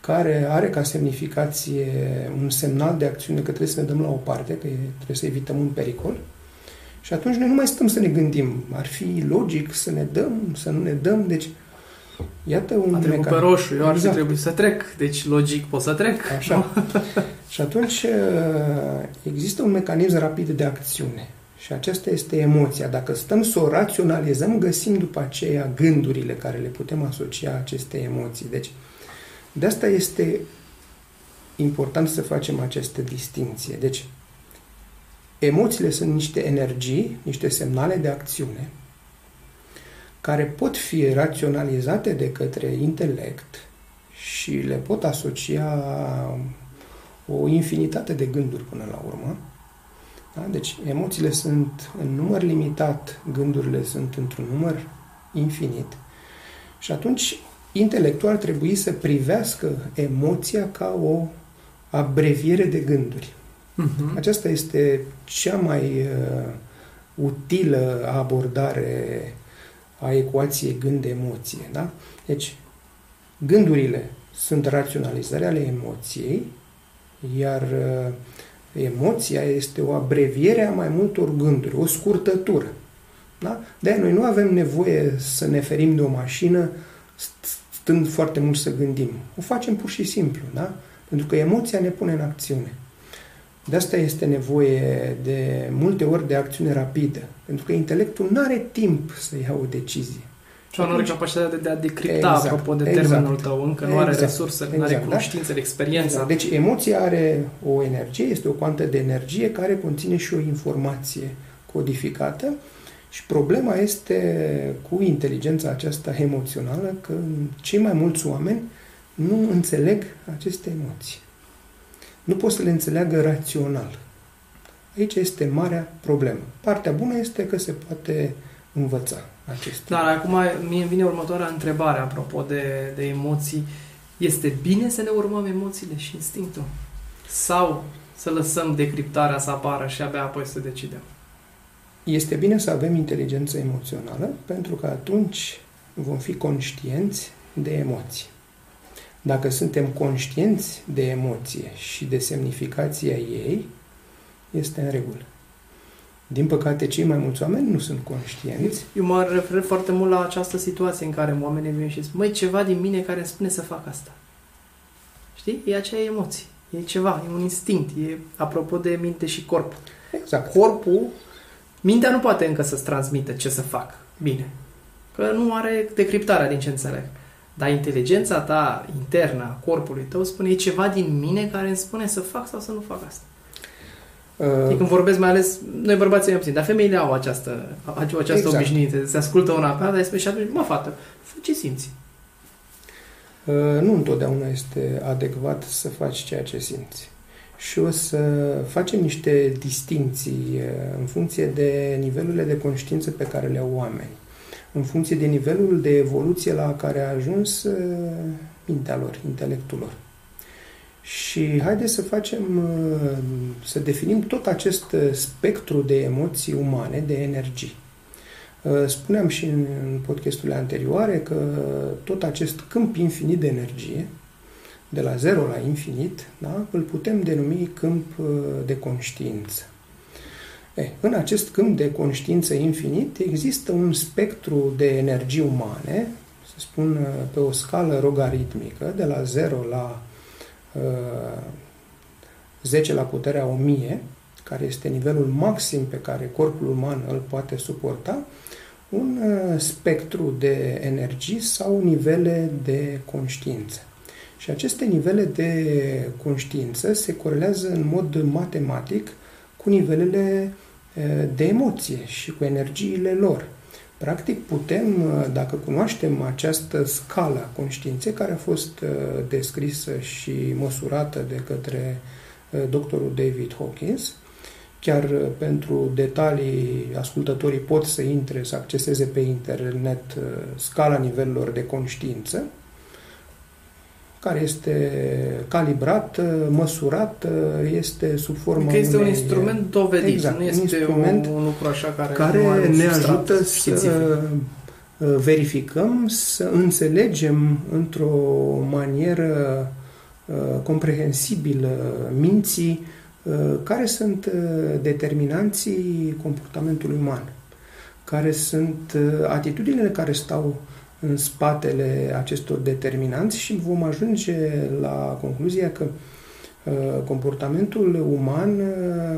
care are ca semnificație un semnal de acțiune că trebuie să ne dăm la o parte, că trebuie să evităm un pericol. Și atunci noi nu mai stăm să ne gândim. Ar fi logic să ne dăm, să nu ne dăm, deci... Iată un mecanism. Pe roșu, eu ar exact. Fi trebuit să trec, deci logic pot să trec. Așa. Și atunci există un mecanism rapid de acțiune și aceasta este emoția. Dacă stăm să o raționalizăm, găsim după aceea gândurile care le putem asocia acestei emoții. Deci, de asta este important să facem această distinție. Deci, emoțiile sunt niște energii, niște semnale de acțiune, care pot fi raționalizate de către intelect și le pot asocia o infinitate de gânduri până la urmă. Da? Deci emoțiile sunt în număr limitat, gândurile sunt într-un număr infinit. Și atunci intelectul ar trebui să privească emoția ca o abreviere de gânduri. Uh-huh. Aceasta este cea mai uh, utilă abordare a ecuației gând-emoție. Da? Deci, gândurile sunt raționalizarea ale emoției, iar emoția este o abreviere a mai multor gânduri, o scurtătură. Da? De-aia noi nu avem nevoie să ne ferim de o mașină stând foarte mult să gândim. O facem pur și simplu, da? Pentru că emoția ne pune în acțiune. De asta este nevoie de multe ori de acțiune rapidă. Pentru că intelectul nu are timp să ia o decizie. Și nu are capacitatea de a decripta, exact, apropo de exact, termenul tău, încă nu exact, are resurse, exact, nu are cunoștințele, da? Experiența. Exact. Deci emoția are o energie, este o cuantă de energie care conține și o informație codificată și problema este cu inteligența aceasta emoțională că cei mai mulți oameni nu înțeleg aceste emoții. Nu pot să le înțeleagă rațional. Aici este marea problemă. Partea bună este că se poate învăța acest. Dar acum mie vine următoarea întrebare apropo de, de emoții. Este bine să ne urmăm emoțiile și instinctul? Sau să lăsăm decriptarea să apară și abia apoi să decidem? Este bine să avem inteligență emoțională pentru că atunci vom fi conștienți de emoții. Dacă suntem conștienți de emoție și de semnificația ei, este în regulă. Din păcate, cei mai mulți oameni nu sunt conștienți. Eu mă refer foarte mult la această situație în care oamenii vin și zic, măi, ceva din mine care îmi spune să fac asta. Știi? E aceea emoție. E ceva, e un instinct. E apropo de minte și corp. Exact. Corpul, mintea nu poate încă să-ți transmită ce să fac. Bine. Că nu are decriptarea din ce înțeleg. Dar inteligența ta internă, a corpului tău, spune, e ceva din mine care îmi spune să fac sau să nu fac asta. Uh, când vorbesc, mai ales, noi bărbații mai puțin, dar femeile au această, această exact. Obișnuință. Se ascultă una pe alta și atunci, mă, fată, fă ce simți. Uh, nu întotdeauna este adecvat să faci ceea ce simți. Și o să facem niște distincții în funcție de nivelurile de conștiință pe care le au oamenii. În funcție de nivelul de evoluție la care a ajuns mintea lor, intelectul lor. Și haideți să facem, să definim tot acest spectru de emoții umane, de energii. Spuneam și în podcasturile anterioare că tot acest câmp infinit de energie, de la zero la infinit, da, îl putem denumi câmp de conștiință. E, în acest câmp de conștiință infinit există un spectru de energii umane, să spun pe o scală logaritmică, de la zero la zece la puterea o mie, care este nivelul maxim pe care corpul uman îl poate suporta, un spectru de energii sau nivele de conștiință. Și aceste nivele de conștiință se corelează în mod matematic cu nivelele de emoție și cu energiile lor. Practic putem, dacă cunoaștem această scală a conștiinței care a fost descrisă și măsurată de către doctorul David Hawkins, chiar pentru detalii ascultătorii pot să intre, să acceseze pe internet scala nivelurilor de conștiință, care este calibrat, măsurat, este sub formă... Că este unei... un instrument dovedit, exact, nu este un, un lucru așa care... Care ne ajută specific. Să verificăm, să înțelegem într-o manieră comprehensibilă minții care sunt determinanții comportamentului uman, care sunt atitudinile care stau în spatele acestor determinanți și vom ajunge la concluzia că uh, comportamentul uman uh,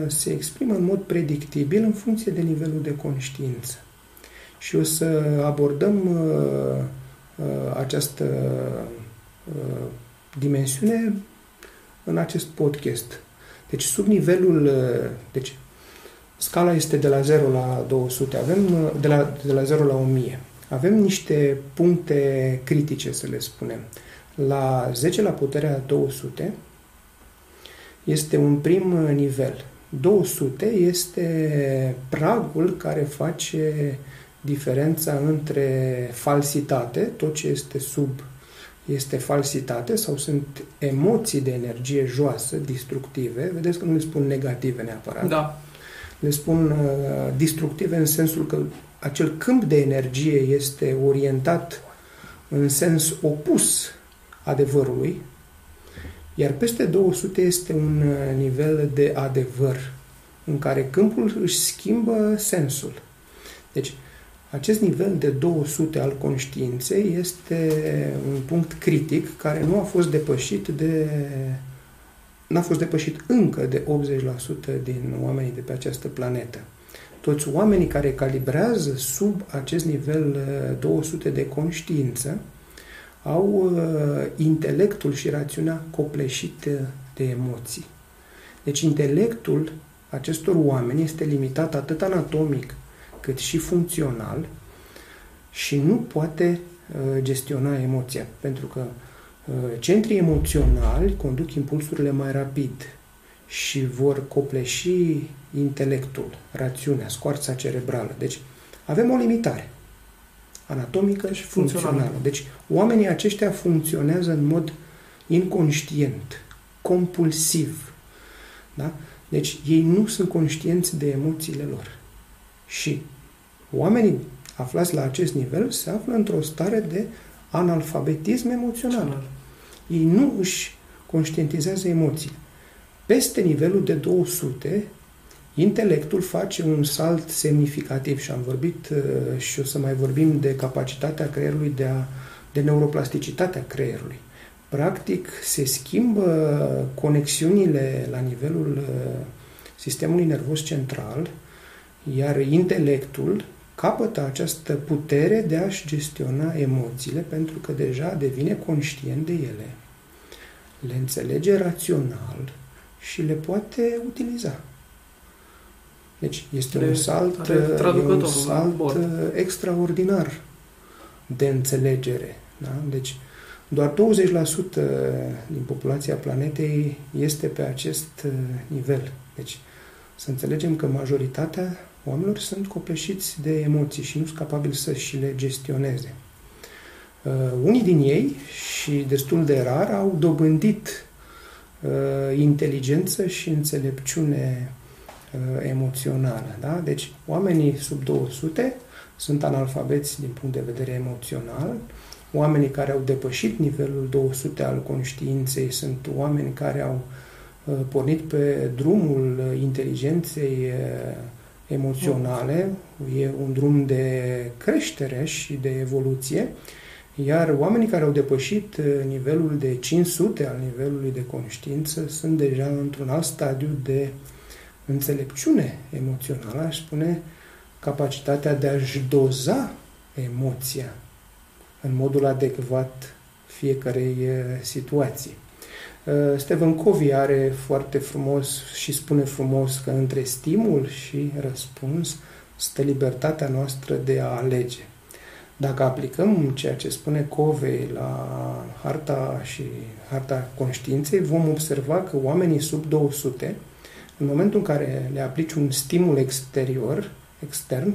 se exprimă în mod predictibil în funcție de nivelul de conștiință. Și o să abordăm uh, uh, această uh, dimensiune în acest podcast. Deci sub nivelul... Uh, deci, scala este de la zero la două sute, avem uh, de, la, de la zero la o mie. Avem niște puncte critice, să le spunem. La zece la puterea două sute este un prim nivel. două sute este pragul care face diferența între falsitate, tot ce este sub este falsitate, sau sunt emoții de energie joasă, destructive. Vedeți că nu le spun negative neapărat. Da. Le spun uh, destructive în sensul că acel câmp de energie este orientat în sens opus adevărului, iar peste două sute este un nivel de adevăr în care câmpul își schimbă sensul. Deci, Acest nivel de două sute al conștiinței este un punct critic care nu a fost depășit de n-a fost depășit încă de optzeci la sută din oamenii de pe această planetă. Toți oamenii care calibrează sub acest nivel două sute de conștiință au intelectul și rațiunea copleșite de emoții. Deci intelectul acestor oameni este limitat atât anatomic cât și funcțional și nu poate gestiona emoția, pentru că centrii emoționali conduc impulsurile mai rapid și vor copleși intelectul, rațiunea, scoarța cerebrală. Deci avem o limitare anatomică și funcțională. funcțională. Deci oamenii aceștia funcționează în mod inconștient, compulsiv. Da? Deci ei nu sunt conștienți de emoțiile lor. Și oamenii aflați la acest nivel se află într-o stare de analfabetism emoțional. Ei nu își conștientizează emoții. Peste nivelul de două sute, intelectul face un salt semnificativ și am vorbit și o să mai vorbim de capacitatea creierului, de, a, de neuroplasticitatea creierului. Practic se schimbă conexiunile la nivelul sistemului nervos central, iar intelectul capătă această putere de a-și gestiona emoțiile, pentru că deja devine conștient de ele, le înțelege rațional și le poate utiliza. Deci este de, un salt, un salt extraordinar de înțelegere. Da? Deci doar douăzeci la sută din populația planetei este pe acest nivel. Deci să înțelegem că majoritatea oamenilor sunt copleșiți de emoții și nu sunt capabili să și le gestioneze. Uh, unii din ei, și destul de rar, au dobândit uh, inteligență și înțelepciune uh, emoțională. Da? Deci oamenii sub două sute sunt analfabeți din punct de vedere emoțional. Oamenii care au depășit nivelul două sute al conștiinței sunt oameni care au uh, pornit pe drumul inteligenței uh, emoționale, e un drum de creștere și de evoluție, iar oamenii care au depășit nivelul de cinci sute al nivelului de conștiință sunt deja într-un alt stadiu de înțelepciune emoțională, aș spune, capacitatea de a-și doza emoția în modul adecvat fiecarei situații. Stephen Covey are foarte frumos și spune frumos că între stimul și răspuns stă libertatea noastră de a alege. Dacă aplicăm ceea ce spune Covey la harta și harta conștiinței, vom observa că oamenii sub două sute, în momentul în care le aplici un stimul exterior, extern,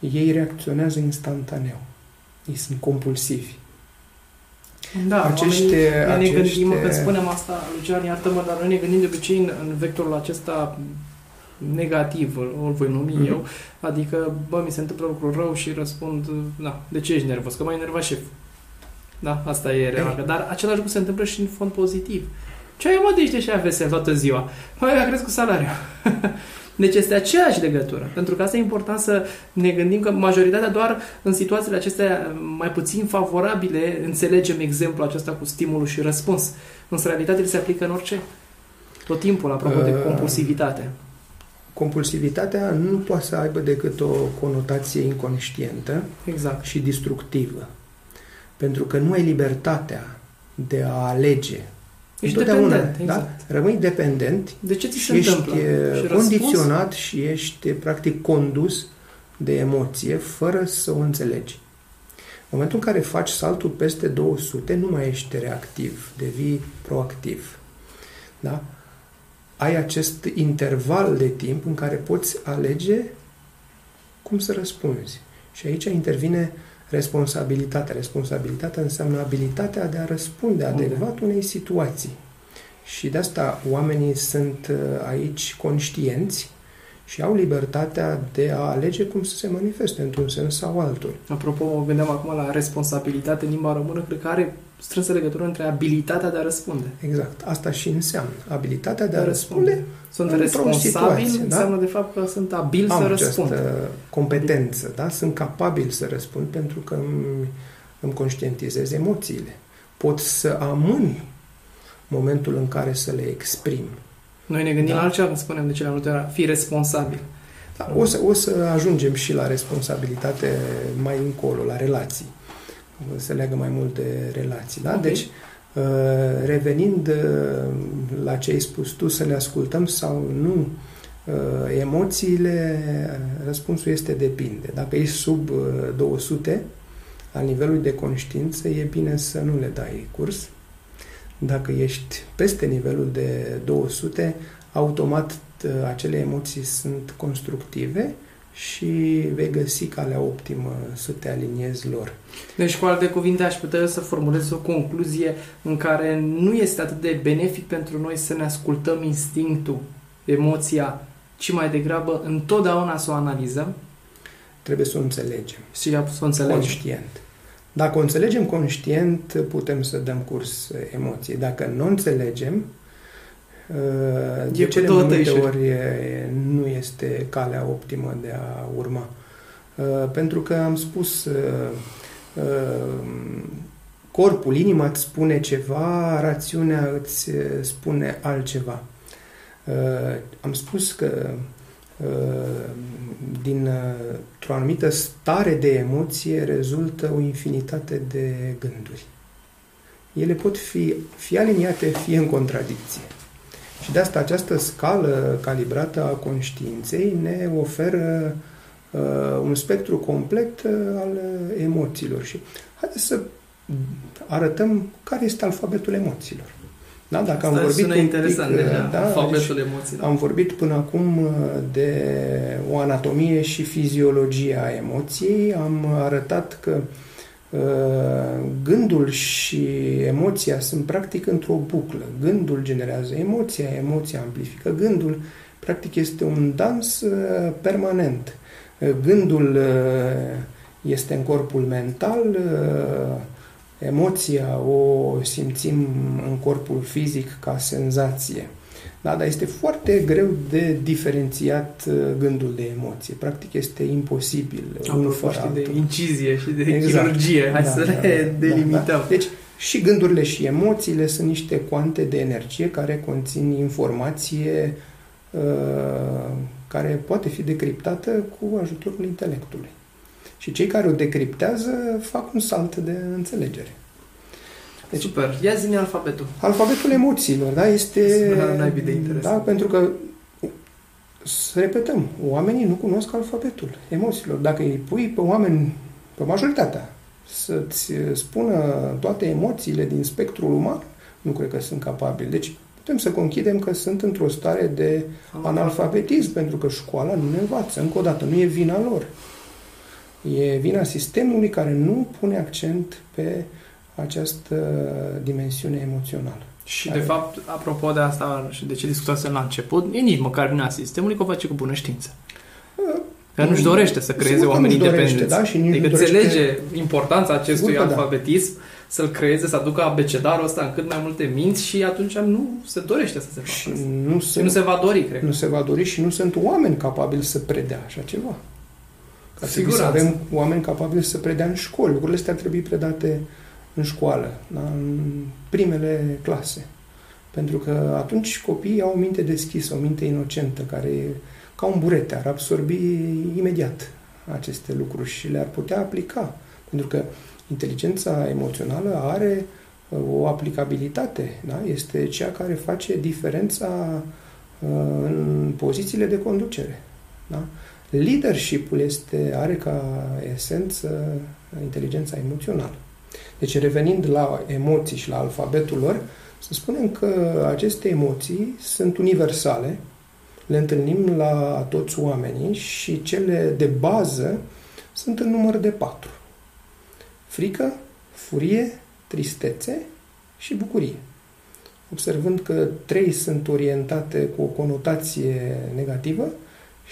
ei reacționează instantaneu. Ei sunt compulsivi. Da, acești, noi ne gândim, acești... când spunem asta, Lucian, iartă-mă, dar noi ne gândim de obicei în, în vectorul acesta negativ, îl voi numi mm-hmm. eu, adică, bă, mi se întâmplă lucru rău și răspund, da, de ce ești nervos? Că m-a enervat șef. Da, asta e real. Dar același lucru se întâmplă și în fond pozitiv. Ce ai, mă, de ești așa vesel toată ziua? Mai a crescut salariul. Deci este aceeași legătură. Pentru că asta e important să ne gândim că majoritatea doar în situațiile acestea mai puțin favorabile înțelegem exemplul acesta cu stimulul și răspuns. Însă realitatea se aplică în orice. Tot timpul, apropo uh, de compulsivitate. Compulsivitatea nu poate să aibă decât o conotație inconștientă exact. Și destructivă. Pentru că nu ai libertatea de a alege. Ești dependent, exact. Da? Rămâi dependent. De ce ți se ești întâmplă? Ești condiționat și ești practic condus de emoție fără să o înțelegi. În momentul în care faci saltul peste două sute, nu mai ești reactiv, devii proactiv. Da? Ai acest interval de timp în care poți alege cum să răspunzi. Și aici intervine responsabilitatea. Responsabilitatea înseamnă abilitatea de a răspunde adecvat unei situații. Și de asta oamenii sunt aici conștienți și au libertatea de a alege cum să se manifeste într-un sens sau altul. Apropo, mă gândeam acum la responsabilitate în limba română, cred că are strânsă legătură între abilitatea de a răspunde. Exact. Asta și înseamnă. Abilitatea de, de a răspunde, răspunde. Sunt responsabil, situație, înseamnă, da? De fapt că sunt abil Am să răspund. Am această competență, da? Sunt capabil să răspund pentru că îmi, îmi conștientizez emoțiile. Pot să amân momentul în care să le exprim. Noi ne gândim da. la altceva când spunem de cele mai multe ori, fi responsabil. Da, o, să, o să ajungem și la responsabilitate mai încolo, la relații. Se leagă mai mult de relații. Da? Okay. Deci, revenind la ce ai spus tu, să ne ascultăm sau nu emoțiile, răspunsul este depinde. Dacă ești sub două sute, la nivelul de conștiință, e bine să nu le dai curs. Dacă ești peste nivelul de două sute, automat acele emoții sunt constructive și vei găsi calea optimă să te aliniezi lor. Deci, cu alte cuvinte, aș putea să formulez o concluzie în care nu este atât de benefic pentru noi să ne ascultăm instinctul, emoția, ci mai degrabă întotdeauna să o analizăm? Trebuie să o înțelegem. Și să o înțelegem. Conștient. Dacă o înțelegem conștient, putem să dăm curs emoției. Dacă nu înțelegem, de cele mai multe ori nu este calea optimă de a urma. Pentru că am spus, corpul, inima îți spune ceva, rațiunea îți spune altceva. Am spus că dintr-o anumită stare de emoție rezultă o infinitate de gânduri. Ele pot fi fie aliniate, fie în contradicție. Și de asta această scală calibrată a conștiinței ne oferă uh, un spectru complet uh, al emoțiilor. Și haideți să arătăm care este alfabetul emoțiilor. Da? Dacă am vorbit, un pic, da, alfabetul emoțiilor. Am vorbit până acum de o anatomie și fiziologie a emoției, am arătat că gândul și emoția sunt practic într-o buclă. Gândul generează emoția, emoția amplifică gândul. Practic este un dans permanent. Gândul este în corpul mental, emoția o simțim în corpul fizic ca senzație. Da, dar este foarte greu de diferențiat gândul de emoție. Practic este imposibil. Apropo și de incizie și de exact. chirurgie. Hai da, să da, le da, delimităm. Da. Deci și gândurile și emoțiile sunt niște cuante de energie care conțin informație uh, care poate fi decriptată cu ajutorul intelectului. Și cei care o decriptează fac un salt de înțelegere. Deci, super. Ia zi-ne alfabetul. Alfabetul emoțiilor, da, este... Da, pentru că, să repetăm, oamenii nu cunosc alfabetul emoțiilor. Dacă îi pui pe oameni, pe majoritatea, să-ți spună toate emoțiile din spectrul uman, nu cred că sunt capabili. Deci, putem să conchidem că sunt într-o stare de analfabetism, pentru că școala nu ne învață. Încă o dată, nu e vina lor. E vina sistemului care nu pune accent pe această dimensiune emoțională. Și, care... de fapt, apropo de asta și de ce discutasem la început, e nici măcar vina sistemului că o face cu bună știință. Că nu-și dorește să creeze oameni independenți. Da? Și adică înțelege că... importanța acestui sigur, alfabetism, da. Să-l creeze, să aducă abecedarul ăsta în cât mai multe minți și atunci nu se dorește să se facă și asta. Nu se... și nu se va dori, cred. Nu se va dori și nu sunt oameni capabili să predea așa ceva. Ar trebui să avem oameni capabili să predea în școli. Lucrurile astea ar trebui predate în școală, în primele clase. Pentru că atunci copiii au o minte deschisă, o minte inocentă, care ca un burete ar absorbi imediat aceste lucruri și le-ar putea aplica. Pentru că inteligența emoțională are o aplicabilitate. Da? Este cea care face diferența în pozițiile de conducere. Da? Leadership-ul este, are ca esență inteligența emoțională. Deci, revenind la emoții și la alfabetul lor, să spunem că aceste emoții sunt universale, le întâlnim la toți oamenii și cele de bază sunt în număr de patru. Frică, furie, tristețe și bucurie. Observând că trei sunt orientate cu o conotație negativă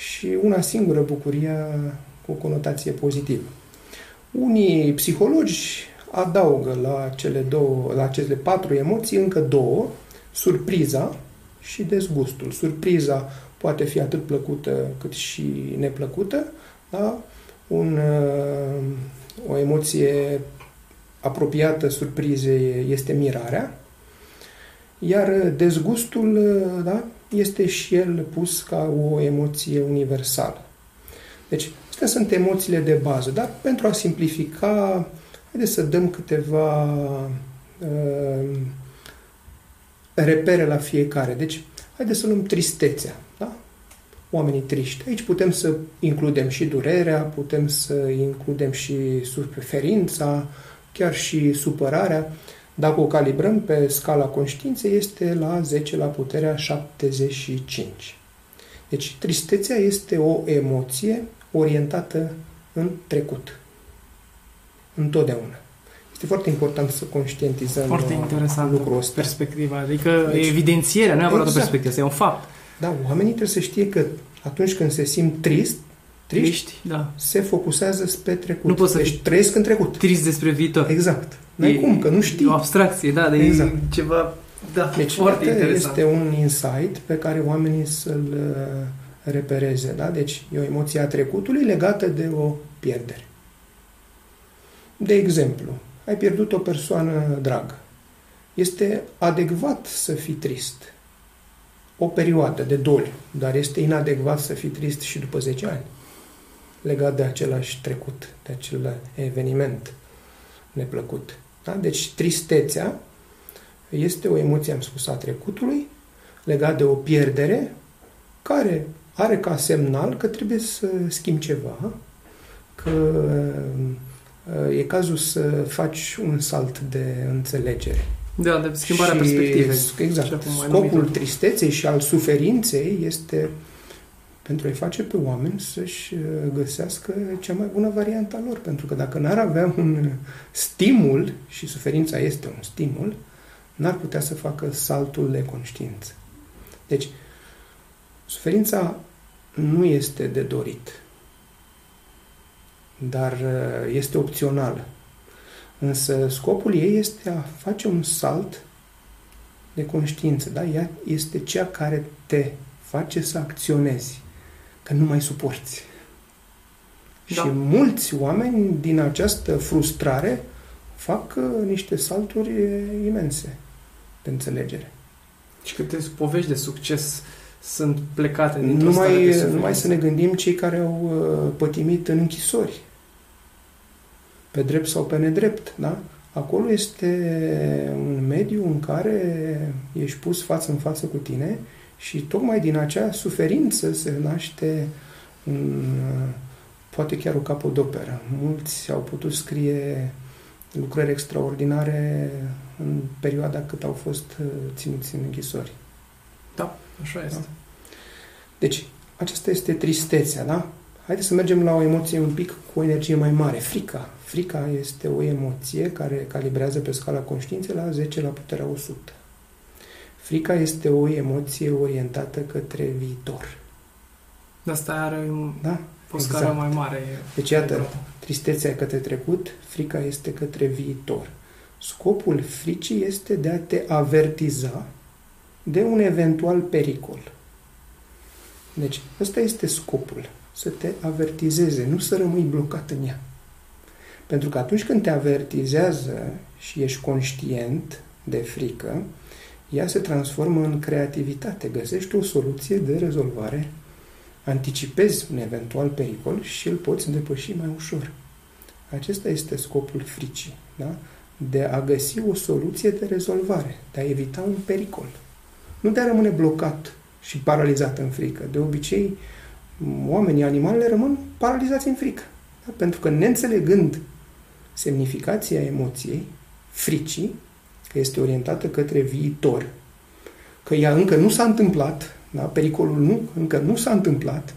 și una singură bucuria cu o conotație pozitivă. Unii psihologi adaugă la cele două, la aceste patru emoții încă două, surpriza și dezgustul. Surpriza poate fi atât plăcută cât și neplăcută, da? Un, o emoție apropiată surprizei este mirarea, iar dezgustul, da, este și el pus ca o emoție universală. Deci, astea sunt emoțiile de bază, dar pentru a simplifica, haideți să dăm câteva uh, repere la fiecare. Deci, haideți să luăm tristețea, da? Oamenii triști. Aici putem să includem și durerea, putem să includem și suferința, chiar și supărarea. Dacă o calibrăm pe scala conștiinței, este la zece la puterea șaptezeci și cinci. Deci, tristețea este o emoție orientată în trecut. Întotdeauna. Este foarte important să conștientizăm foarte interesant lucrul ăsta. Perspectiva, adică deci, evidențierea, nu neapărat exact. O perspectivă, este un fapt. Da, oamenii trebuie să știe că atunci când se simt trist, triști, triști da. Se focusează pe trecut. Nu poți să deci, trăiesc în trecut. Trist despre viitor. Exact. N-ai cum, că nu știi. O abstracție, da, de exact. Ceva da, deci, foarte interesant. Este un insight pe care oamenii să-l repereze. Da? Deci e o emoție a trecutului legată de o pierdere. De exemplu, ai pierdut o persoană dragă. Este adecvat să fii trist o perioadă de doliu, dar este inadecvat să fii trist și după zece ani, legat de același trecut, de acel eveniment neplăcut. Da? Deci tristețea este o emoție, am spus, a trecutului, legat de o pierdere, care are ca semnal că trebuie să schimbi ceva, că e cazul să faci un salt de înțelegere. Da, de schimbarea și, perspectivei. Exact. Scopul tristeței și al suferinței este pentru a-i face pe oameni să-și găsească cea mai bună variantă a lor. Pentru că dacă n-ar avea un stimul, și suferința este un stimul, n-ar putea să facă saltul de conștiință. Deci, suferința nu este de dorit, dar este opțională. Însă scopul ei este a face un salt de conștiință. Da? Ea este cea care te face să acționezi, că nu mai suporți. Da. Și mulți oameni din această frustrare fac niște salturi imense de înțelegere. Și câte povești de succes sunt plecate dintr-o numai, stare de suferință. Numai să ne gândim cei care au pătimit în închisori, pe drept sau pe nedrept, da? Acolo este un mediu în care ești pus față în față cu tine și tocmai din acea suferință se naște un, poate chiar o capodoperă. Mulți au putut scrie lucrări extraordinare în perioada cât au fost ținuți în închisori. Da, așa este. Da? Deci, aceasta este tristețea, da? Haideți să mergem la o emoție un pic cu o energie mai mare. Frica. Frica este o emoție care calibrează pe scala conștiinței la zece la puterea o sută. Frica este o emoție orientată către viitor. De asta are da? o scară exact. mai mare. Deci, iată, tristețea către trecut, frica este către viitor. Scopul fricii este de a te avertiza de un eventual pericol. Deci, ăsta este scopul. Să te avertizeze, nu să rămâi blocat în ea. Pentru că atunci când te avertizează și ești conștient de frică, ea se transformă în creativitate. Găsești o soluție de rezolvare, anticipezi un eventual pericol și îl poți depăși mai ușor. Acesta este scopul fricii, da? De a găsi o soluție de rezolvare, de a evita un pericol. Nu de a rămâne blocat și paralizat în frică. De obicei, oamenii, animalele rămân paralizați în frică. Da? Pentru că neînțelegând semnificația emoției, fricii, că este orientată către viitor, că ea încă nu s-a întâmplat, da? Pericolul nu, încă nu s-a întâmplat,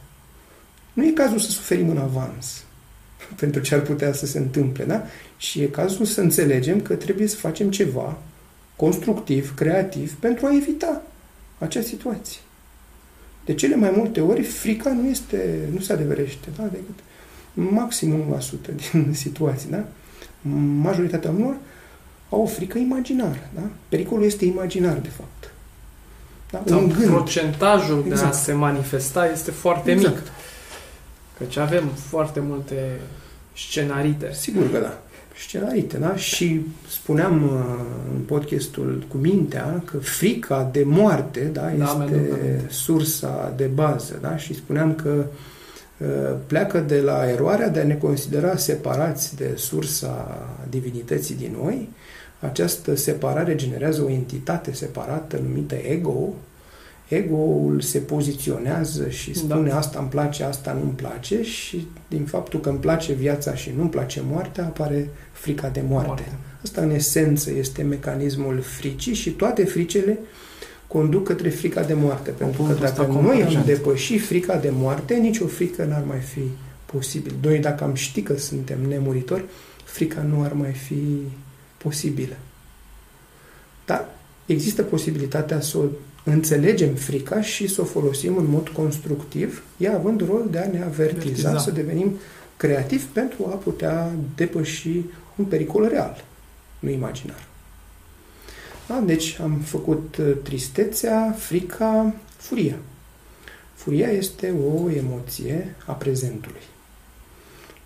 nu e cazul să suferim în avans pentru ce ar putea să se întâmple, da? Și e cazul să înțelegem că trebuie să facem ceva constructiv, creativ, pentru a evita acea situație. de cele mai multe ori, frica nu este, nu se adeverește, da? Decât maxim unu la sută din situații, da? Majoritatea oamenilor au o frică imaginară, da? Pericolul este imaginar, de fapt. Da? Sau un procentajul gând. de exact. a se manifesta este foarte exact. mic. Căci avem foarte multe scenarite. Sigur că da. Scenarite, da? Și spuneam în podcastul cu mintea că frica de moarte, da, este da, sursa de bază, da? Și spuneam că pleacă de la eroarea de a ne considera separați de sursa divinității din noi. Această separare generează o entitate separată numită ego. Ego-ul se poziționează și spune da. asta îmi place, asta nu-mi place, și din faptul că îmi place viața și nu-mi place moartea, apare frica de moarte. moarte. Asta în esență este mecanismul fricii și toate fricele conduc către frica de moarte. O pentru că dacă noi am depășit frica de moarte, nicio frică n-ar mai fi posibil. Doi, dacă am ști că suntem nemuritori, frica nu ar mai fi posibilă. Dar există posibilitatea să o înțelegem frica și să o folosim în mod constructiv, ea având rol de a ne avertiza, exact. să devenim creativi pentru a putea depăși un pericol real, nu imaginar. Da? Deci am făcut tristețea, frica, furia. Furia este o emoție a prezentului.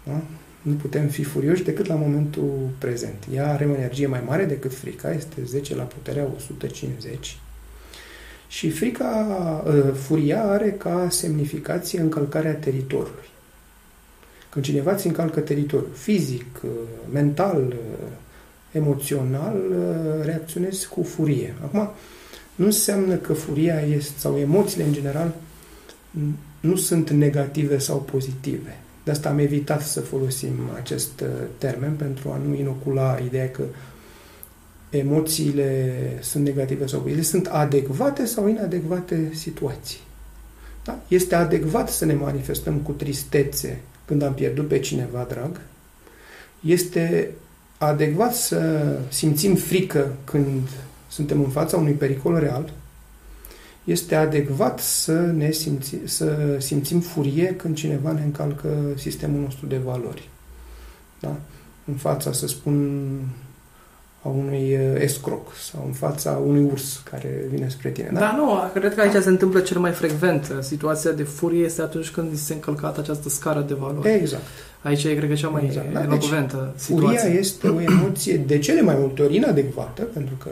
Da? Nu putem fi furioși decât la momentul prezent. Ea are o energie mai mare decât frica, este zece la puterea o sută cincizeci. Și frica, furia are ca semnificație încălcarea teritoriului. Când cineva îți încalcă teritoriul fizic, mental, emoțional, reacționezi cu furie. Acum, nu înseamnă că furia este, sau emoțiile în general nu sunt negative sau pozitive. De asta am evitat să folosim acest termen pentru a nu inocula ideea că emoțiile sunt negative sau ele sunt adecvate sau inadecvate situații. Da? Este adecvat să ne manifestăm cu tristețe când am pierdut pe cineva drag. Este adecvat să simțim frică când suntem în fața unui pericol real. Este adecvat să ne simți, să simțim furie când cineva ne încalcă sistemul nostru de valori. Da? În fața, să spun, a unui escroc sau în fața unui urs care vine spre tine. Da, da nu, cred că aici da. se întâmplă cel mai frecvent. Situația de furie este atunci când se încălcată această scară de valori. Exact. Aici e, cred că, cea mai exact. da, elocuventă deci, situație. Furia este o emoție de cele mai multe ori inadecvată, pentru că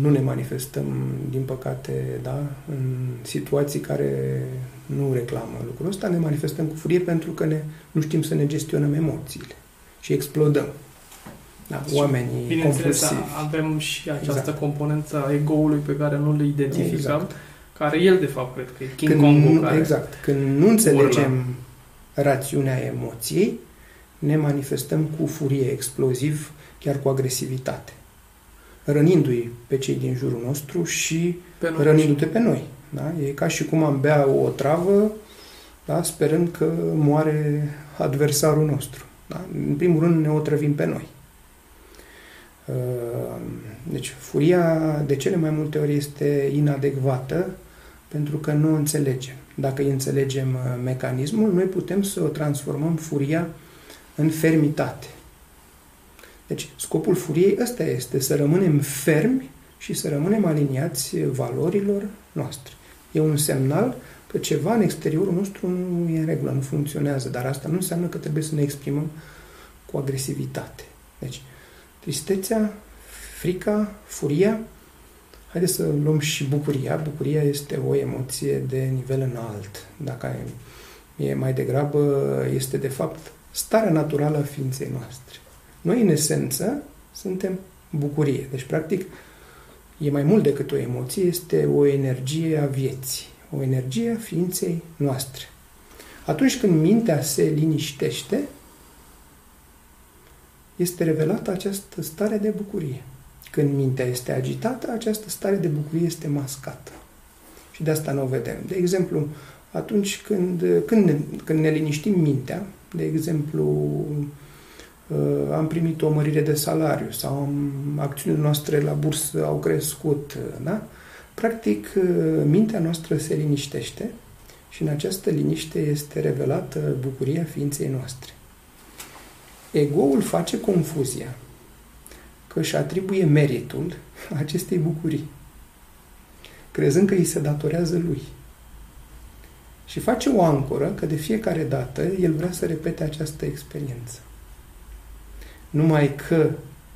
nu ne manifestăm, din păcate, da, în situații care nu reclamă lucrul ăsta. Ne manifestăm cu furie pentru că ne, nu știm să ne gestionăm emoțiile și explodăm. Da, oamenii bineînțeles, compulsivi. Avem și această exact. componentă a ego-ului pe care nu le identificăm, exact. care el, de fapt, cred că e King Kong-ul care... Exact. Când nu înțelegem urla. rațiunea emoției, ne manifestăm cu furie, exploziv, chiar cu agresivitate, rănindu-i pe cei din jurul nostru și pe rănindu-te pe noi. Da? E ca și cum am bea o otravă, da? sperând că moare adversarul nostru. Da? În primul rând ne otrăvim pe noi. Deci, furia de cele mai multe ori este inadecvată pentru că nu o înțelegem. Dacă înțelegem mecanismul, noi putem să o transformăm furia în fermitate. Deci, scopul furiei ăsta este să rămânem fermi și să rămânem aliniați valorilor noastre. E un semnal că ceva în exteriorul nostru nu e în regulă, nu funcționează, dar asta nu înseamnă că trebuie să ne exprimăm cu agresivitate. Deci, tristețea, frica, furia. Haideți să luăm și bucuria. Bucuria este o emoție de nivel înalt. Dacă e mai degrabă, este de fapt starea naturală a ființei noastre. Noi, în esență, suntem bucurie. Deci, practic, e mai mult decât o emoție, este o energie a vieții, o energie a ființei noastre. Atunci când mintea se liniștește, este revelată această stare de bucurie. Când mintea este agitată, această stare de bucurie este mascată. Și de asta nu o vedem. De exemplu, atunci când, când, ne, când ne liniștim mintea, de exemplu, am primit o mărire de salariu sau acțiunile noastre la bursă au crescut, da? Practic, mintea noastră se liniștește și în această liniște este revelată bucuria ființei noastre. Egoul face confuzia că își atribuie meritul acestei bucurii, crezând că îi se datorează lui. Și face o ancoră că de fiecare dată el vrea să repete această experiență. Numai că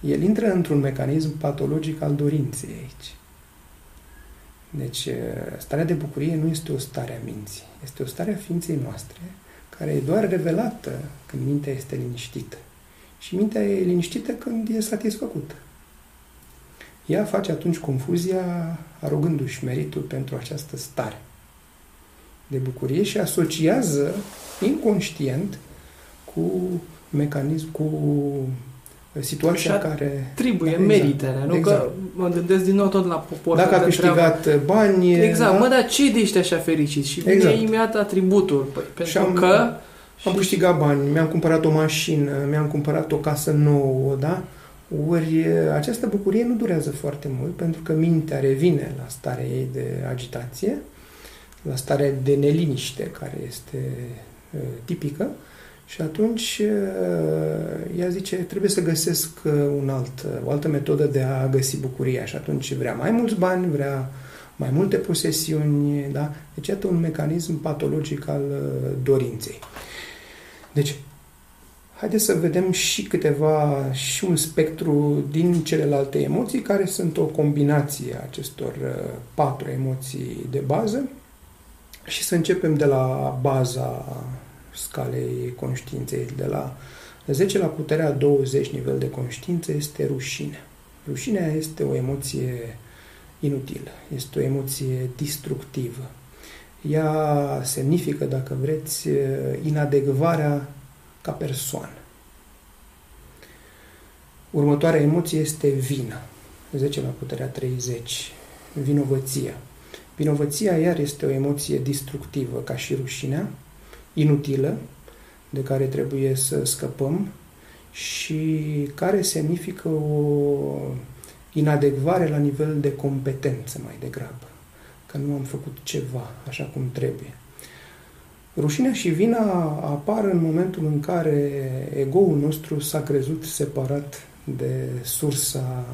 el intră într-un mecanism patologic al dorinței aici. Deci, starea de bucurie nu este o stare a minții, este o stare a ființei noastre, care e doar revelată când mintea este liniștită. Și mintea e liniștită când e satisfăcută. Ea face atunci confuzia, arogându-și meritul pentru această stare de bucurie și asociază inconștient cu mecanism, cu situația care... trebuie meritele, nu? Exact. Că mă gândesc din nou tot la popor. Dacă a câștigat treabă, bani... Exact, a... mă, dar ce de ești așa fericit? Și vine exact. Imediat atributul. Păi, pentru am, că... Am și... câștigat bani, mi-am cumpărat o mașină, mi-am cumpărat o casă nouă, da? Ori această bucurie nu durează foarte mult, pentru că mintea revine la starea ei de agitație, la starea de neliniște care este uh, tipică. Și atunci ea zice, trebuie să găsesc un alt, o altă metodă de a găsi bucuria. Și atunci vrea mai mulți bani, vrea mai multe posesiuni, da? Deci este un mecanism patologic al dorinței. Deci, haideți să vedem și câteva, și un spectru din celelalte emoții, care sunt o combinație a acestor patru emoții de bază. Și să începem de la baza scalei conștiinței, de la zece la puterea douăzeci nivel de conștiință, este rușinea. Rușinea este o emoție inutilă, este o emoție destructivă. Ea semnifică, dacă vreți, inadecvarea ca persoană. Următoarea emoție este vina, zece la puterea treizeci, vinovăția. Vinovăția, iar, este o emoție destructivă, ca și rușinea, inutilă, de care trebuie să scăpăm și care semnifică o inadecvare la nivel de competență mai degrabă, că nu am făcut ceva așa cum trebuie. Rușinea și vina apar în momentul în care ego-ul nostru s-a crezut separat de sursa,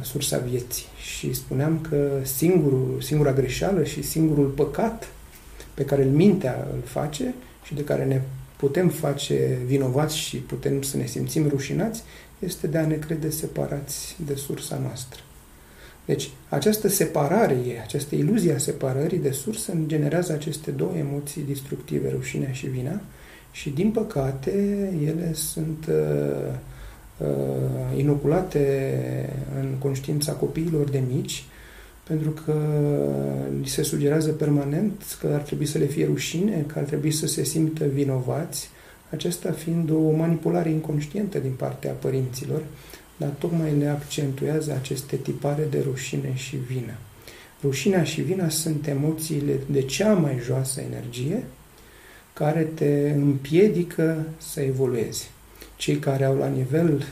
sursa vieții. Și spuneam că singurul, singura greșeală și singurul păcat pe care mintea îl face și de care ne putem face vinovați și putem să ne simțim rușinați, este de a ne crede separați de sursa noastră. Deci, această separare, această iluzie a separării de sursă generează aceste două emoții destructive, rușinea și vina, și, din păcate, ele sunt uh, uh, inoculate în conștiința copiilor de mici, pentru că li se sugerează permanent că ar trebui să le fie rușine, că ar trebui să se simtă vinovați, acesta fiind o manipulare inconștientă din partea părinților, dar tocmai le accentuează aceste tipare de rușine și vină. Rușinea și vina sunt emoțiile de cea mai joasă energie care te împiedică să evoluezi. Cei care au la nivel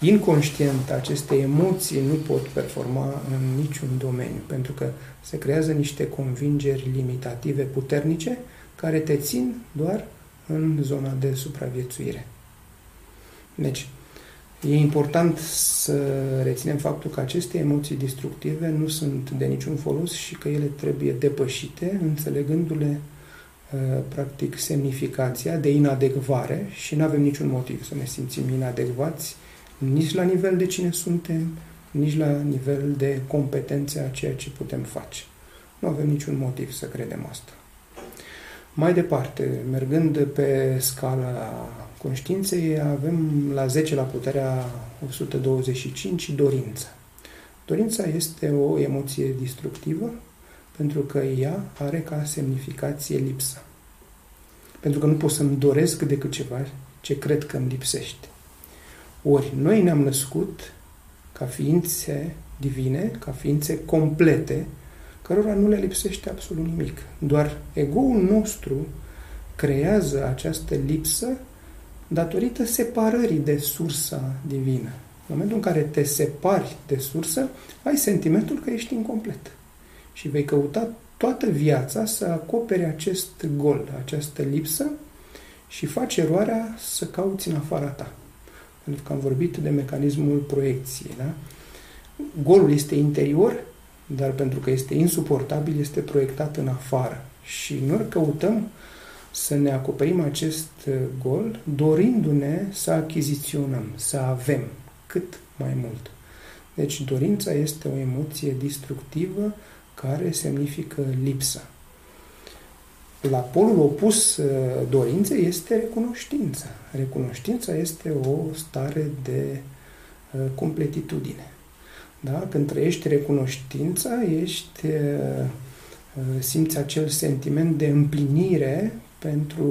inconștient aceste emoții nu pot performa în niciun domeniu, pentru că se creează niște convingeri limitative puternice care te țin doar în zona de supraviețuire. Deci, e important să reținem faptul că aceste emoții destructive nu sunt de niciun folos și că ele trebuie depășite, înțelegându-le practic semnificația de inadecvare, și nu avem niciun motiv să ne simțim inadecvați nici la nivel de cine suntem, nici la nivel de competențe a ceea ce putem face. Nu avem niciun motiv să credem asta. Mai departe, mergând pe scala conștiinței, avem la zece la puterea o sută douăzeci și cinci dorința. Dorința este o emoție destructivă, pentru că ea are ca semnificație lipsa. Pentru că nu pot să-mi doresc decât ceva ce cred că îmi lipsește. Ori noi ne-am născut ca ființe divine, ca ființe complete, cărora nu le lipsește absolut nimic. Doar ego-ul nostru creează această lipsă datorită separării de sursa divină, În momentul în care te separi de sursă, ai sentimentul că ești incomplet. Și vei căuta toată viața să acopere acest gol, această lipsă și faci eroarea să cauți în afara ta. Pentru că am vorbit de mecanismul proiecției. Da? Golul este interior, dar pentru că este insuportabil, este proiectat în afară. Și noi căutăm să ne acoperim acest gol, dorindu-ne să achiziționăm, să avem cât mai mult. Deci dorința este o emoție destructivă care semnifică lipsa. La polul opus dorinței este recunoștința. Recunoștința este o stare de completitudine. Da? Când trăiești recunoștința, ești, simți acel sentiment de împlinire pentru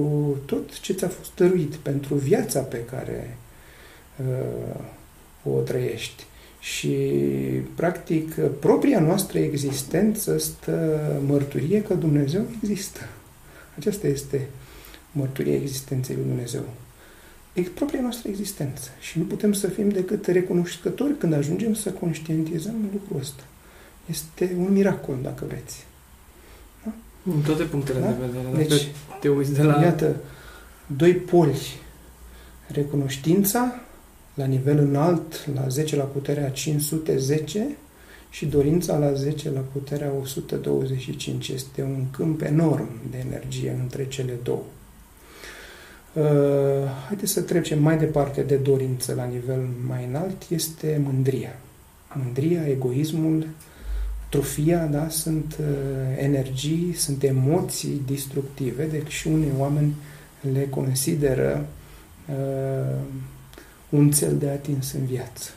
tot ce ți-a fost dăruit, pentru viața pe care o trăiești. Și, practic, propria noastră existență stă mărturie că Dumnezeu există. Aceasta este mărturia existenței lui Dumnezeu. E propria noastră existență. Și nu putem să fim decât recunoscători când ajungem să conștientizăm lucrul ăsta. Este un miracol, dacă vreți. Da? În toate punctele da? de vedere. Deci, te uiți de la... Iată, doi poli. Recunoștința, la nivel înalt, la zece la puterea cinci sute zece și dorința la zece la puterea o sută douăzeci și cinci. Este un câmp enorm de energie între cele două. Uh, haideți să trecem mai departe de dorință la nivel mai înalt. Este mândria. Mândria, egoismul, trufia, da? Sunt uh, energii, sunt emoții destructive, deci și unii oameni le consideră uh, un cel de atins în viață.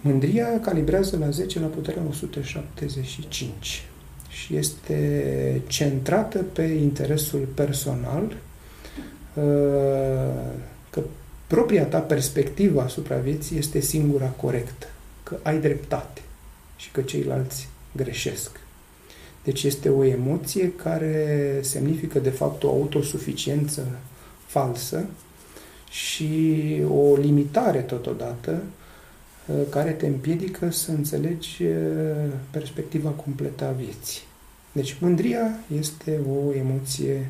Mândria calibrează la zece la puterea o sută șaptezeci și cinci și este centrată pe interesul personal, că propria ta perspectivă asupra vieții este singura corectă, că ai dreptate și că ceilalți greșesc. Deci este o emoție care semnifică de fapt o autosuficiență falsă și o limitare totodată care te împiedică să înțelegi perspectiva completă a vieții. Deci mândria este o emoție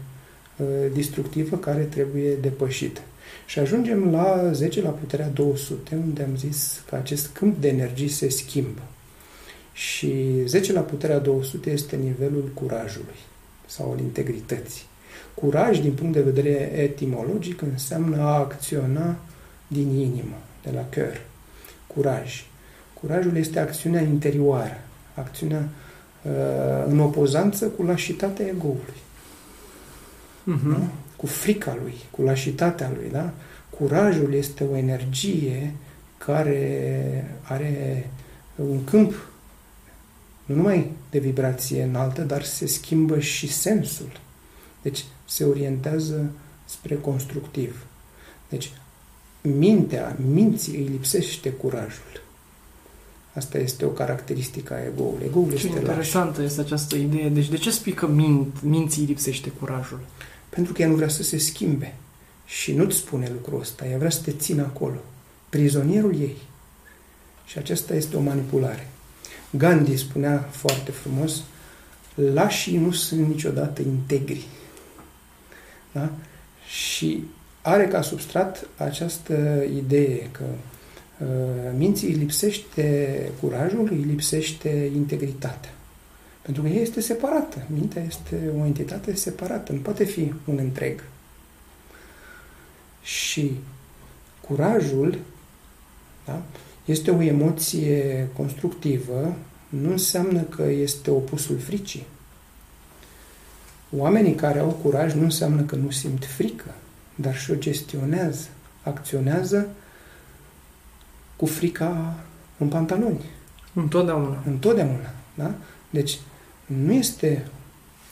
destructivă care trebuie depășită. Și ajungem la zece la puterea două sute, unde am zis că acest câmp de energie se schimbă. Și zece la puterea două sute este nivelul curajului sau al integrității. Curaj, din punct de vedere etimologic, înseamnă a acționa din inimă, de la cœur. Curaj. Curajul este acțiunea interioară, acțiunea uh, în opozanță cu lașitatea egoului. Uh-huh. Da? Cu frica lui, cu lașitatea lui. Da? Curajul este o energie care are un câmp nu numai de vibrație înaltă, dar se schimbă și sensul. Deci se orientează spre constructiv. Deci mintea, minții îi lipsește curajul. Asta este o caracteristică a ego-ului. Ego-ul este interesantă lași. Este această idee. Deci de ce spui că mint, minții îi lipsește curajul? Pentru că ea nu vrea să se schimbe. Și nu-ți spune lucrul ăsta. Ea vrea să te țină acolo. Prizonierul ei. Și aceasta este o manipulare. Gandhi spunea foarte frumos: lașii nu sunt niciodată integri. Da? Și are ca substrat această idee că uh, minții îi lipsește curajul, îi lipsește integritatea. Pentru că ea este separată. Mintea este o entitate separată. Nu poate fi un întreg. Și curajul, da, este o emoție constructivă. Nu înseamnă că este opusul fricii. Oamenii care au curaj nu înseamnă că nu simt frică, dar și-o gestionează, acționează cu frica în pantaloni. Întotdeauna. Întotdeauna, da? Deci nu este...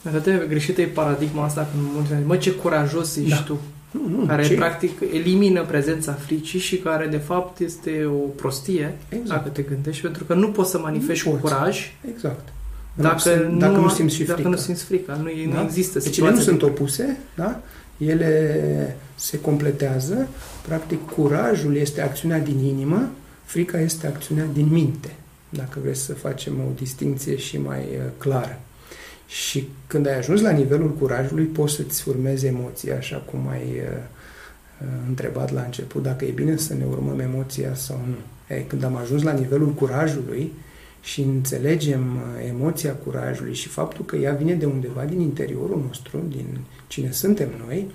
Atâta greșită e paradigma asta când mulți zic: mă, ce curajos ești da. tu! Nu, nu, care ce? practic elimină prezența fricii și care de fapt este o prostie, exact. dacă te gândești, pentru că nu poți să manifesti cu curaj. Exact. Dacă, dacă, nu, dacă nu simți și frică. Dacă nu simți frică, nu, da? nu există situație. Deci ele nu sunt opuse, da? Ele se completează, practic curajul este acțiunea din inimă, frica este acțiunea din minte, dacă vreți să facem o distinție și mai clară. Și când ai ajuns la nivelul curajului, poți să-ți urmezi emoția, așa cum ai uh, întrebat la început, dacă e bine să ne urmăm emoția sau nu. E, când am ajuns la nivelul curajului și înțelegem emoția curajului și faptul că ea vine de undeva din interiorul nostru, din cine suntem noi,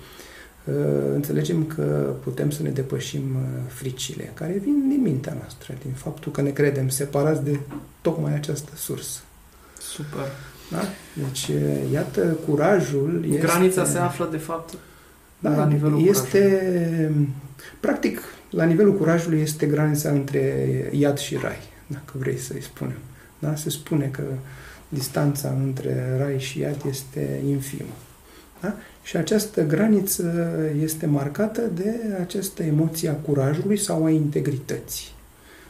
uh, înțelegem că putem să ne depășim fricile care vin din mintea noastră, din faptul că ne credem separați de tocmai această sursă. Super! Da? Deci, iată, curajul este... Granița se află, de fapt, da, la nivelul este, curajului. Practic, la nivelul curajului este granița între iad și rai, dacă vrei să-i spunem. Da? Se spune că distanța între rai și iad este infimă. Da? Și această graniță este marcată de această emoție a curajului sau a integrității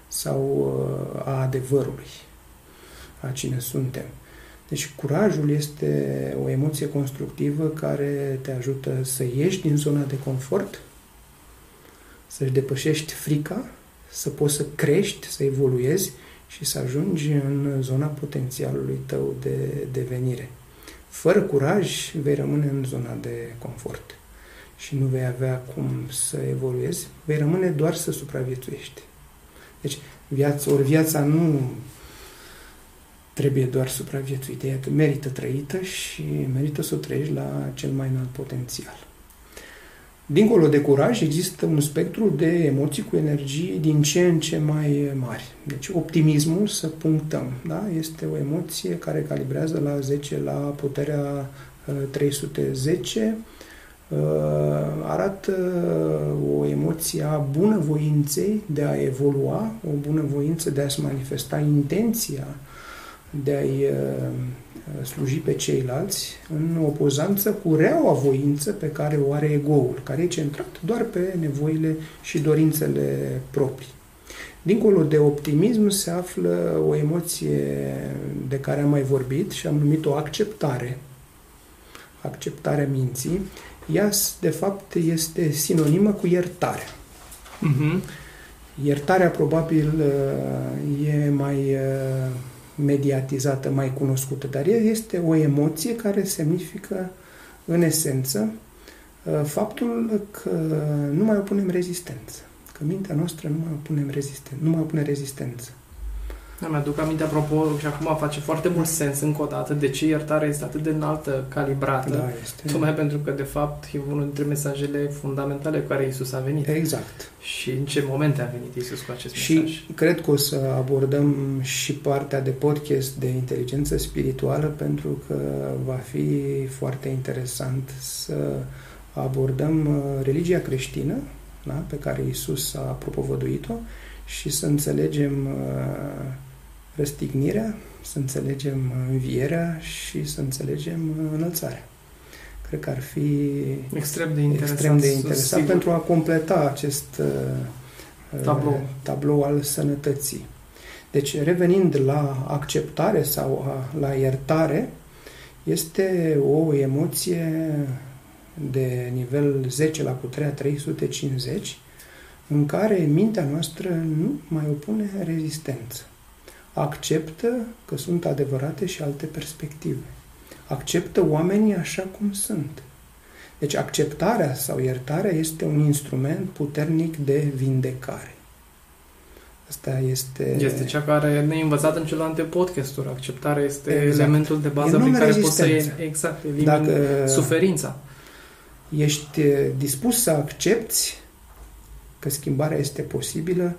sau a adevărului, a cine suntem. Deci curajul este o emoție constructivă care te ajută să ieși din zona de confort, să-și depășești frica, să poți să crești, să evoluezi și să ajungi în zona potențialului tău de devenire. Fără curaj vei rămâne în zona de confort și nu vei avea cum să evoluezi, vei rămâne doar să supraviețuiești. Deci viața, ori viața nu... trebuie doar supraviețuită. Iată, merită trăită și merită să o trăiești la cel mai înalt potențial. Dincolo de curaj, există un spectru de emoții cu energii din ce în ce mai mari. Deci optimismul, să punctăm, da? Este o emoție care calibrează la zece la puterea trei sute zece. Arată o emoție a bunăvoinței de a evolua, o bunăvoință de a-și manifesta intenția de a-i sluji pe ceilalți în opozanță cu reaua voință pe care o are egoul, care e centrat doar pe nevoile și dorințele proprii. Dincolo de optimism se află o emoție de care am mai vorbit și am numit-o acceptare, acceptarea minții. Ea, de fapt, este sinonimă cu iertare. Uh-huh. Iertarea, probabil, e mai... mediatizată, mai cunoscută, dar este o emoție care semnifică în esență faptul că nu mai opunem rezistență, că mintea noastră nu mai opune rezistență, nu mai opune rezistență. Da, mi-aduc aminte, apropo, și acum face foarte mult sens încă o dată de ce iertarea este atât de înaltă calibrată, da, este. Tocmai pentru că, de fapt, e unul dintre mesajele fundamentale cu care Iisus a venit. Exact. Și în ce momente a venit Iisus cu acest și mesaj. Și cred că o să abordăm și partea de podcast de inteligență spirituală, pentru că va fi foarte interesant să abordăm religia creștină, da, pe care Iisus a propovăduit-o, și să înțelegem răstignirea, să înțelegem învierea și să înțelegem înălțarea. Cred că ar fi extrem de interesant, extrem de interesant pentru a completa acest tablou. tablou al sănătății. Deci, revenind la acceptare sau la iertare, este o emoție de nivel zece la puterea trei sute cincizeci, în care mintea noastră nu mai opune rezistență. Acceptă că sunt adevărate și alte perspective. Acceptă oamenii așa cum sunt. Deci acceptarea sau iertarea este un instrument puternic de vindecare. Asta este... Este cea care ne-ai învățat în celelalte podcasturi. Acceptarea este exact. Elementul de bază prin care poți să e... exact, elimini Dacă suferința. Ești dispus să accepti că schimbarea este posibilă,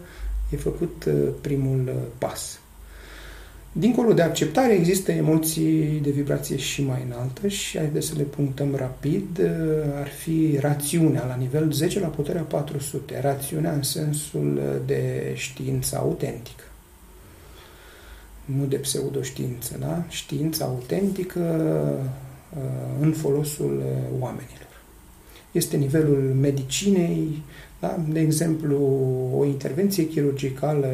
e făcut primul pas. Dincolo de acceptare, există emoții de vibrație și mai înaltă și haideți să le punctăm rapid. Ar fi rațiunea, la nivel zece la puterea patru sute. Rațiunea în sensul de știință autentică. Nu de pseudoștiință, da? Știința autentică în folosul oamenilor. Este nivelul medicinei. Da? De exemplu, o intervenție chirurgicală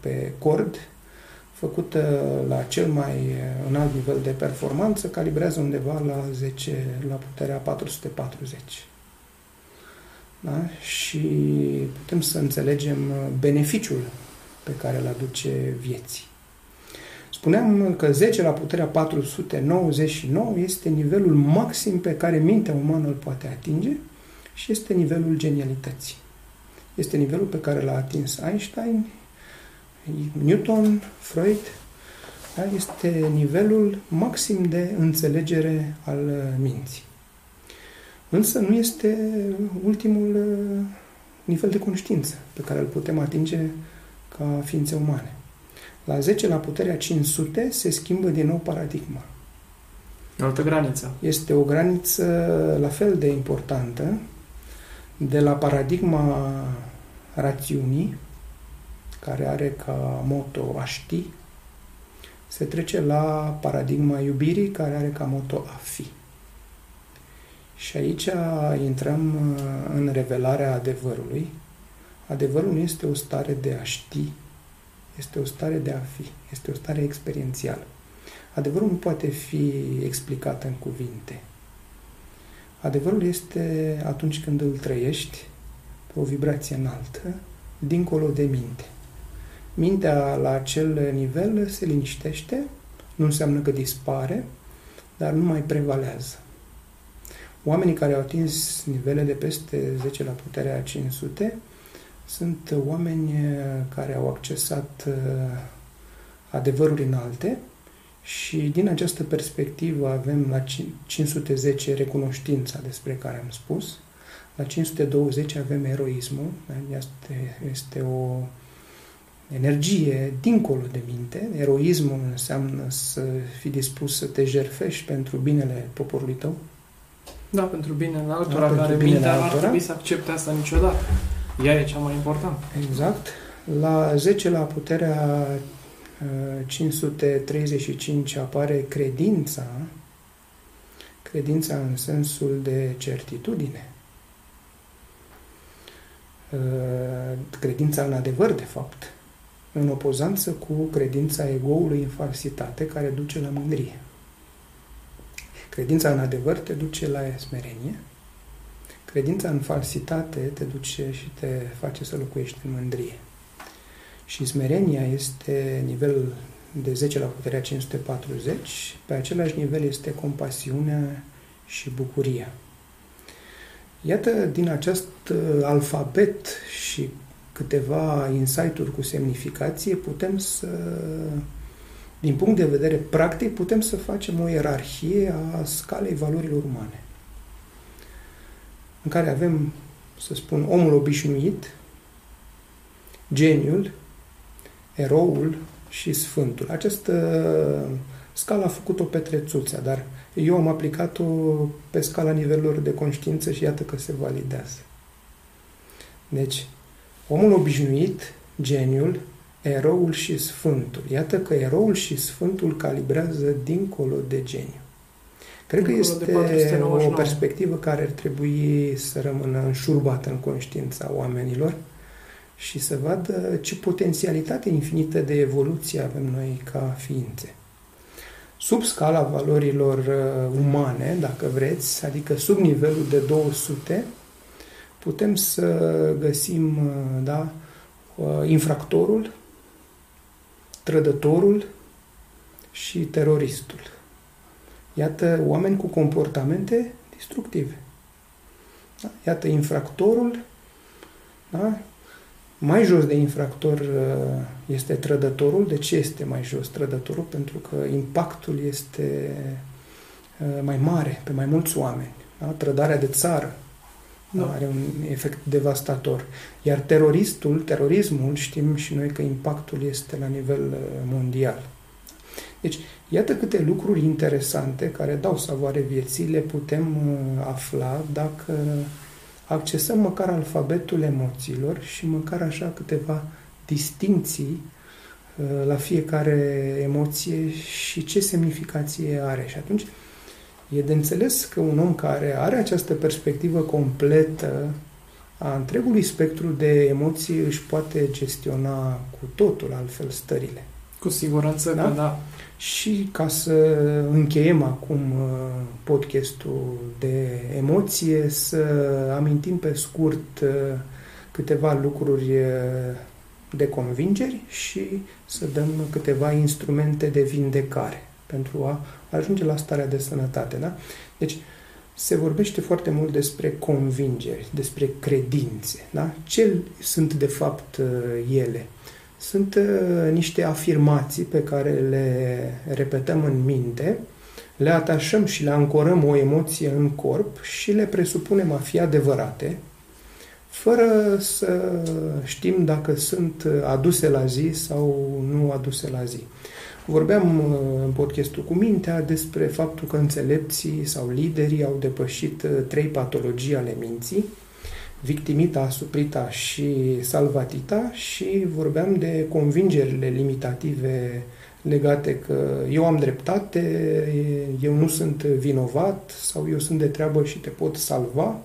pe cord, făcută la cel mai înalt nivel de performanță, calibrează undeva la zece la puterea patru sute patruzeci. Da? Și putem să înțelegem beneficiul pe care îl aduce vieții. Spuneam că zece la puterea patru sute nouăzeci și nouă este nivelul maxim pe care mintea umană îl poate atinge și este nivelul genialității. Este nivelul pe care l-a atins Einstein, Newton, Freud. Da? Este nivelul maxim de înțelegere al minții. Însă nu este ultimul nivel de conștiință pe care îl putem atinge ca ființe umane. La zece la puterea cinci sute se schimbă din nou paradigma. Altă graniță. Este o graniță la fel de importantă de la paradigma rațiunii, care are ca motto a ști, se trece la paradigma iubirii, care are ca motto a fi. Și aici intrăm în revelarea adevărului. Adevărul nu este o stare de a ști, este o stare de a fi, este o stare experiențială. Adevărul nu poate fi explicat în cuvinte. Adevărul este atunci când îl trăiești pe o vibrație înaltă, dincolo de minte. Mintea la acel nivel se liniștește, nu înseamnă că dispare, dar nu mai prevalează. Oamenii care au atins nivelele peste zece la puterea cinci sute sunt oameni care au accesat adevăruri înalte și din această perspectivă avem la cinci sute zece recunoștința despre care am spus, la cinci sute douăzeci avem eroismul, este o energie dincolo de minte. Eroismul înseamnă să fii dispus să te jertfești pentru binele poporului tău. Da, pentru binele altora, da, care mintea nu ar trebui să accepte asta niciodată. Ea e cea mai importantă. Exact. La zece la puterea cinci sute treizeci și cinci apare credința, credința în sensul de certitudine, credința în adevăr, de fapt, în opozanță cu credința egoului în falsitate, care duce la mândrie. Credința în adevăr te duce la smerenie, credința în falsitate te duce și te face să locuiești în mândrie. Și smerenia este nivel de zece la puterea cinci sute patruzeci, pe același nivel este compasiunea și bucuria. Iată, din acest alfabet și câteva insight-uri cu semnificație, putem să, din punct de vedere practic, putem să facem o ierarhie a scalei valorilor umane, în care avem, să spun, omul obișnuit, geniul, eroul și sfântul. Această scală a făcut-o Petrețuța, dar eu am aplicat-o pe scala nivelurilor de conștiință și iată că se validează. Deci, omul obișnuit, geniul, eroul și sfântul. Iată că eroul și sfântul calibrează dincolo de geniu. Cred că este o perspectivă care ar trebui să rămână înșurbată în conștiința oamenilor și să vadă ce potențialitate infinită de evoluție avem noi ca ființe. Sub scala valorilor umane, dacă vreți, adică sub nivelul de două sute, putem să găsim, da, infractorul, trădătorul și teroristul. Iată oameni cu comportamente destructive. Da? Iată infractorul, da? Mai jos de infractor este trădătorul. De ce este mai jos trădătorul? Pentru că impactul este mai mare pe mai mulți oameni. Da? Trădarea de țară, da, are un efect devastator. Iar teroristul, terorismul, știm și noi că impactul este la nivel mondial. Deci, iată câte lucruri interesante care dau savoare vieții, le putem afla dacă accesăm măcar alfabetul emoțiilor și măcar așa câteva distinții la fiecare emoție și ce semnificație are. Și atunci e de înțeles că un om care are această perspectivă completă a întregului spectru de emoții își poate gestiona cu totul altfel stările. Cu siguranță, da? Că da. Și ca să încheiem acum podcastul de emoție, să amintim pe scurt câteva lucruri de convingeri și să dăm câteva instrumente de vindecare pentru a ajunge la starea de sănătate. Da? Deci, se vorbește foarte mult despre convingeri, despre credințe. Da? Ce sunt, de fapt, ele? Sunt niște afirmații pe care le repetăm în minte, le atașăm și le ancorăm o emoție în corp și le presupunem a fi adevărate, fără să știm dacă sunt aduse la zi sau nu aduse la zi. Vorbeam în podcastul cu mintea despre faptul că înțelepții sau liderii au depășit trei patologii ale minții, victimita, asuprita și salvatita, și vorbeam de convingerile limitative legate că eu am dreptate, eu nu sunt vinovat sau eu sunt de treabă și te pot salva,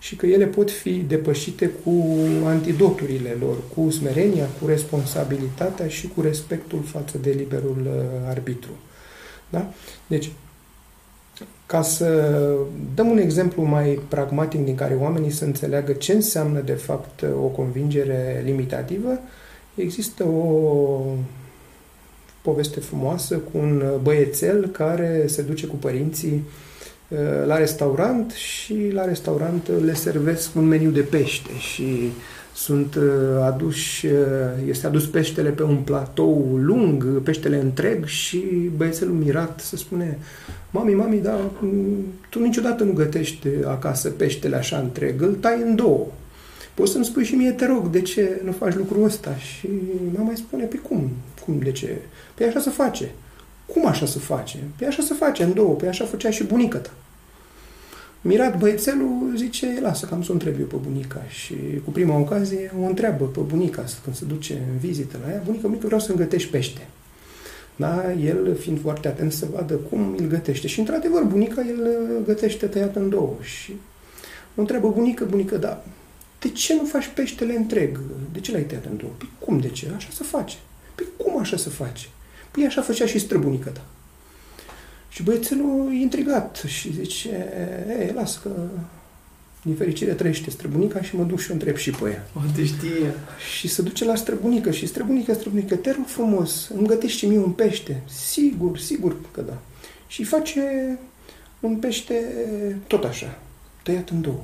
și că ele pot fi depășite cu antidoturile lor, cu smerenia, cu responsabilitatea și cu respectul față de liberul arbitru. Da? Deci, ca să dăm un exemplu mai pragmatic din care oamenii să înțeleagă ce înseamnă, de fapt, o convingere limitativă, există o poveste frumoasă cu un băiețel care se duce cu părinții la restaurant și la restaurant le servesc un meniu de pește și sunt aduși, este adus peștele pe un platou lung, peștele întreg, și băiețelul mirat se spune: mami, mami, dar tu niciodată nu gătești acasă peștele așa întreg, îl tai în două. Poți să-mi spui și mie, te rog, de ce nu faci lucrul ăsta? Și mama îi spune: păi cum? Cum, de ce? Păi așa se face. Cum așa se face? Păi așa se face în două, păi așa făcea și bunica ta. Mirat băiețelul zice: lasă că am să o întreb eu pe bunica. Și cu prima ocazie o întreabă pe bunica când se duce în vizită la ea: bunică, mică, vreau să-mi gătești pește. Da? El fiind foarte atent să vadă cum îl gătește. Și într-adevăr bunica îl gătește tăiat în două. Și o întreabă: bunică, bunică, da, de ce nu faci peștele întreg? De ce l-ai tăiat în două? Păi cum, de ce? Așa se face. Păi cum așa se face? Păi așa făcea și străbunica ta. Și băiețelul e intrigat și zice: e, lasă că din fericire trăiește străbunica și mă duc și o întreb și pe ea. O, te știe. Și se duce la străbunică și străbunica, străbunică, te rog frumos, îmi gătești și mie un pește. Sigur, sigur că da. Și face un pește tot așa, tăiat în două.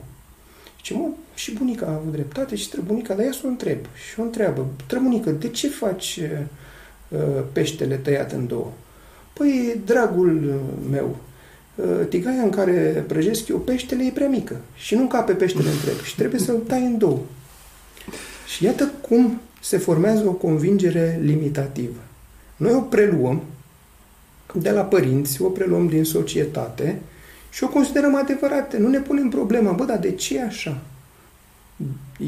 Și, mă, și bunica a avut dreptate și străbunica, dar ea să o întreb. Și o întreabă: străbunică, de ce faci peștele tăiat în două? Păi, dragul meu, tigaia în care prăjesc eu peștele e prea mică și nu încape peștele întreg și trebuie să-l tai în două. Și iată cum se formează o convingere limitativă. Noi o preluăm de la părinți, o preluăm din societate și o considerăm adevărată. Nu ne punem problema: bă, dar de ce așa?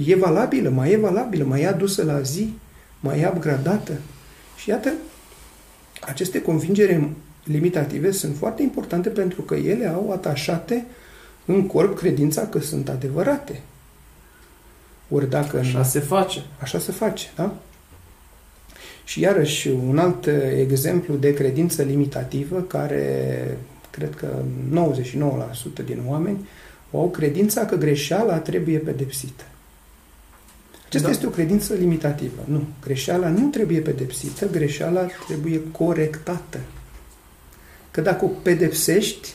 E valabilă? Mai e valabilă? Mai e adusă la zi? Mai e upgradată? Și iată, aceste convingeri limitative sunt foarte importante pentru că ele au atașate în corp credința că sunt adevărate. Ori dacă așa se face. Așa se face, da? Și iarăși un alt exemplu de credință limitativă care cred că nouăzeci și nouă la sută din oameni au credința că greșeala trebuie pedepsită. Aceasta este o credință limitativă. Nu. Greșeala nu trebuie pedepsită, greșeala trebuie corectată. Că dacă o pedepsești,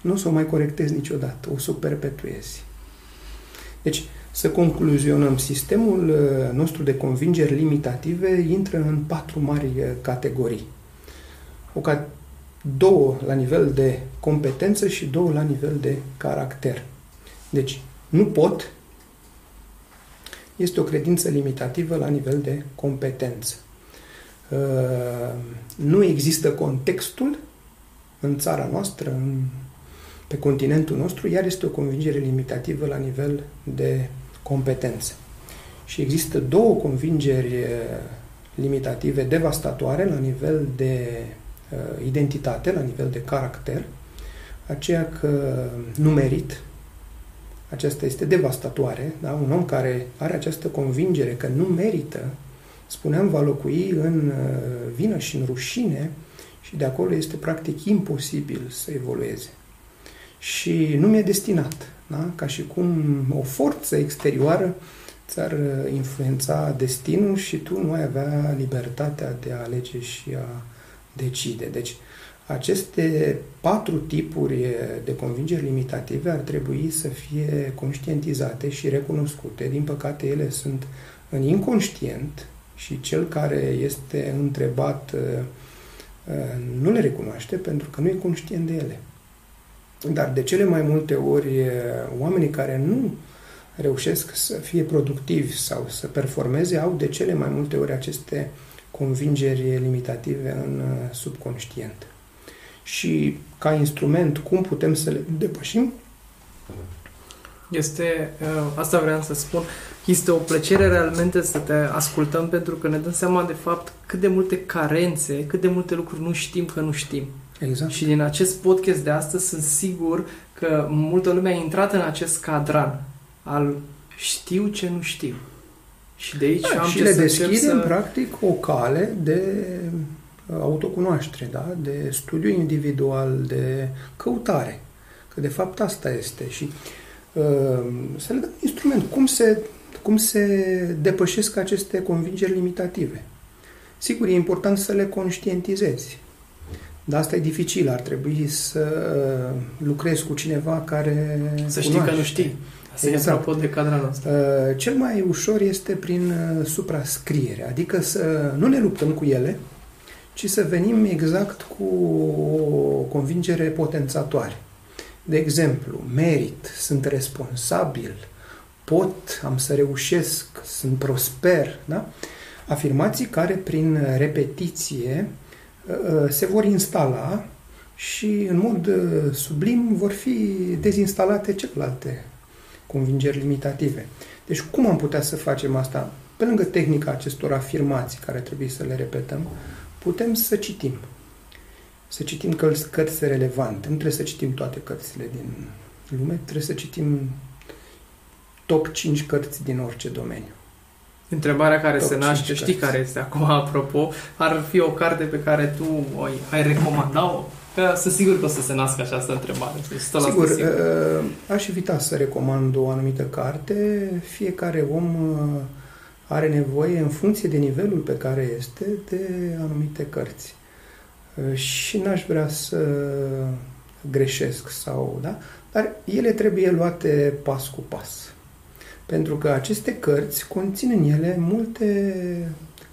nu o să o mai corectezi niciodată, o să o perpetuezi. Deci, să concluzionăm, sistemul nostru de convingeri limitative intră în patru mari categorii. O ca două la nivel de competență și două la nivel de caracter. Deci, nu pot este o credință limitativă la nivel de competență. Nu există contextul în țara noastră, în, pe continentul nostru, iar este o convingere limitativă la nivel de competență. Și există două convingeri limitative devastatoare la nivel de uh, identitate, la nivel de caracter, aceea că nu merit. Aceasta este devastatoare, da? Un om care are această convingere că nu merită spuneam, va locui în vină și în rușine și de acolo este practic imposibil să evolueze. Și nu mi-e destinat, da? Ca și cum o forță exterioară ți-ar influența destinul și tu nu ai avea libertatea de a alege și a decide. Deci, aceste patru tipuri de convingeri limitative ar trebui să fie conștientizate și recunoscute. Din păcate, ele sunt în inconștient și cel care este întrebat nu le recunoaște pentru că nu e conștient de ele. Dar de cele mai multe ori, oamenii care nu reușesc să fie productivi sau să performeze au de cele mai multe ori aceste convingeri limitative în subconștient. Și ca instrument, cum putem să le depășim? Este, asta vreau să spun, este o plăcere realmente să te ascultăm pentru că ne dăm seama de fapt cât de multe carențe, cât de multe lucruri nu știm că nu știm. Exact. Și din acest podcast de astăzi sunt sigur că multă lume a intrat în acest cadran al știu ce nu știu. Și de aici da, am și ce le să deschidem să... practic o cale de autocunoaștere, da? De studiu individual, de căutare. Că de fapt asta este. Și uh, să le dăm instrument. Cum se, cum se depășesc aceste convingeri limitative? Sigur, e important să le conștientizezi. Dar asta e dificil. Ar trebui să lucrezi cu cineva care să știi cunoaște. Că nu știi. Exact. Apropo de cadranul ăsta. Cel mai ușor este prin suprascriere, adică să nu ne luptăm cu ele, ci să venim exact cu o convingere potențatoare. De exemplu, merit, sunt responsabil, pot, am să reușesc, sunt prosper. Da? Afirmații care prin repetiție se vor instala și în mod sublim vor fi dezinstalate celelalte convingeri limitative. Deci cum am putea să facem asta? Pe lângă tehnica acestor afirmații care trebuie să le repetăm, putem să citim. Să citim cărți relevante. Nu trebuie să citim toate cărțile din lume, trebuie să citim top cinci cărți din orice domeniu. Întrebarea care top se naște, știi cărți. Care este acum, apropo, ar fi o carte pe care tu o ai recomanda-o? Că sunt sigur că o să se nască această întrebare. Sigur, sigur, aș evita să recomand o anumită carte. Fiecare om are nevoie, în funcție de nivelul pe care este, de anumite cărți. Și n-aș vrea să greșesc sau, da? Dar ele trebuie luate pas cu pas. Pentru că aceste cărți conțin în ele multe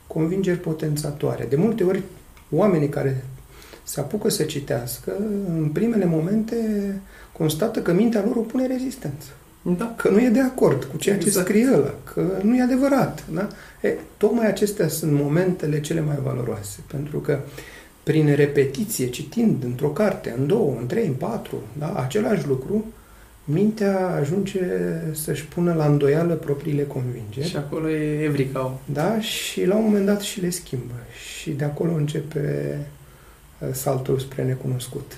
convingeri potențatoare. De multe ori, oamenii care se apucă să citească, în primele momente constată că mintea lor opune rezistență. Da. Că nu e de acord cu ceea exact. Ce scrie ăla, că nu e adevărat. Da? E, tocmai acestea sunt momentele cele mai valoroase, pentru că prin repetiție, citind într-o carte, în două, în trei, în patru, da, același lucru, mintea ajunge să-și pună la îndoială propriile convingeri. Și acolo e evricau. Da, și la un moment dat și le schimbă. Și de acolo începe saltul spre necunoscut.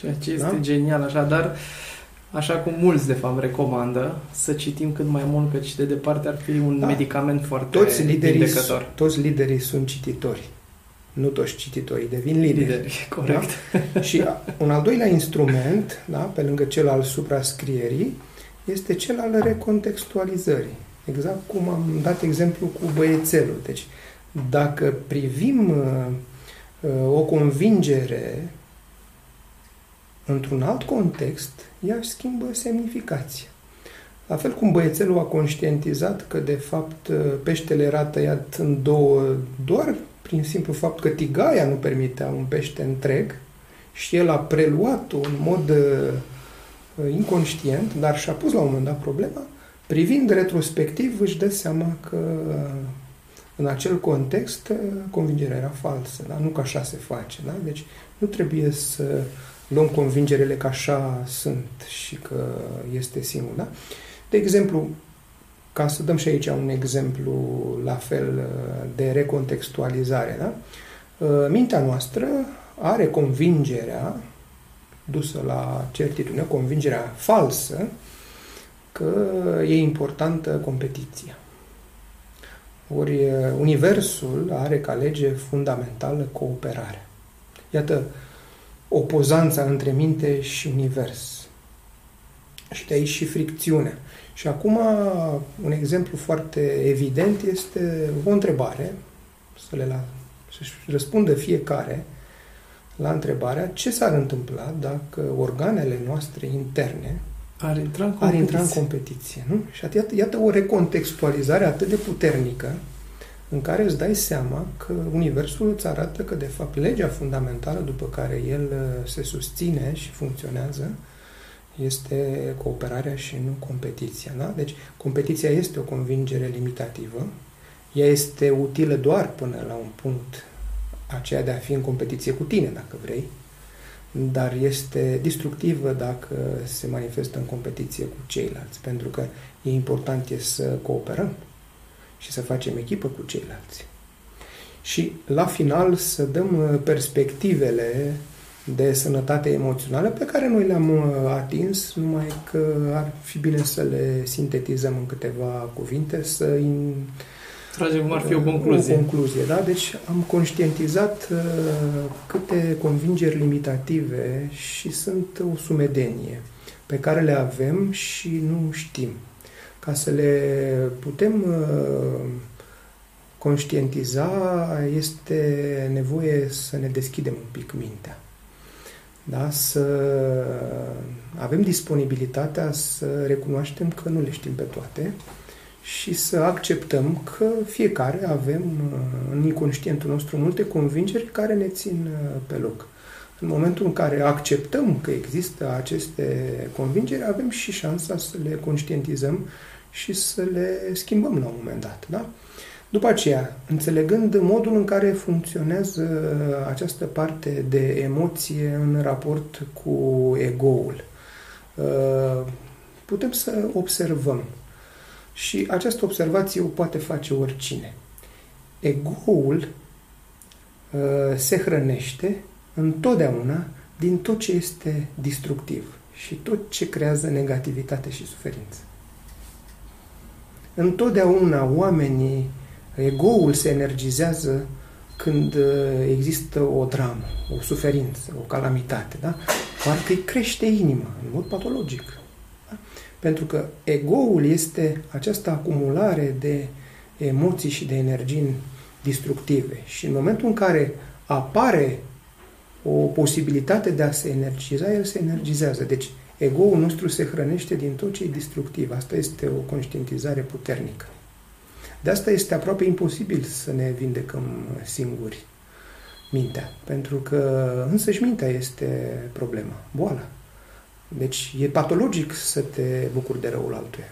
Ceea ce este da? Genial, așadar, așa cum mulți, de fapt, recomandă să citim cât mai mult, căci de departe ar fi un da. Medicament foarte toți liderii, vindecător. Toți liderii sunt cititori. Nu toți cititorii devin lideri. lideri corect. Da? Și un al doilea instrument, da, pe lângă cel al suprascrierii, este cel al recontextualizării. Exact cum am dat exemplu cu băiețelul. Deci, dacă privim o convingere într-un alt context, ea își schimbă semnificația. La fel cum băiețelul a conștientizat că, de fapt, peștele era tăiat în două doar prin simplu fapt că tigaia nu permitea un pește întreg și el a preluat-o în mod inconștient, dar și-a pus la un moment dat problema, privind retrospectiv își dă seama că în acel context, convingerea era falsă, da? Nu că așa se face. Da? Deci nu trebuie să luăm convingerele că așa sunt și că este singur. Da? De exemplu, ca să dăm și aici un exemplu la fel de recontextualizare, da? Mintea noastră are convingerea, dusă la certitudine, convingerea falsă, că e importantă competiția. Ori universul are ca lege fundamentală cooperarea. Iată opozanța între minte și univers. Și de aici și fricțiunea. Și acum un exemplu foarte evident este o întrebare, să le la, să-și răspundă fiecare la întrebarea ce s-ar întâmpla dacă organele noastre interne ar intra în competiție. Intra în competiție, nu? Și iată, iată o recontextualizare atât de puternică în care îți dai seama că universul îți arată că, de fapt, legea fundamentală după care el se susține și funcționează este cooperarea și nu competiția. Da? Deci, competiția este o convingere limitativă. Ea este utilă doar până la un punct, aceea de a fi în competiție cu tine, dacă vrei, dar este destructivă dacă se manifestă în competiție cu ceilalți, pentru că e important e să cooperăm și să facem echipă cu ceilalți. Și la final să dăm perspectivele de sănătate emoțională pe care noi le-am atins, numai că ar fi bine să le sintetizăm în câteva cuvinte, să in... tragem cum ar fi o concluzie. O concluzie, da? Deci am conștientizat uh, câte convingeri limitative și sunt o sumedenie pe care le avem și nu știm. Ca să le putem uh, conștientiza, este nevoie să ne deschidem un pic mintea. Da? Să avem disponibilitatea să recunoaștem că nu le știm pe toate și să acceptăm că fiecare avem în inconștientul nostru multe convingeri care ne țin pe loc. În momentul în care acceptăm că există aceste convingeri, avem și șansa să le conștientizăm și să le schimbăm la un moment dat. Da? După aceea, înțelegând modul în care funcționează această parte de emoție în raport cu ego-ul, putem să observăm. Și această observație o poate face oricine. Ego-ul uh, se hrănește întotdeauna din tot ce este destructiv și tot ce creează negativitate și suferință. Întotdeauna oamenii, ego-ul se energizează când uh, există o dramă, o suferință, o calamitate. Da? Parcă îi crește inima, în mod patologic. Da? Pentru că ego-ul este această acumulare de emoții și de energii destructive. Și în momentul în care apare o posibilitate de a se energiza, el se energizează. Deci ego-ul nostru se hrănește din tot ce e destructiv. Asta este o conștientizare puternică. De asta este aproape imposibil să ne vindecăm singuri mintea. Pentru că însăși mintea este problema, boala. Deci e patologic să te bucuri de răul altuia.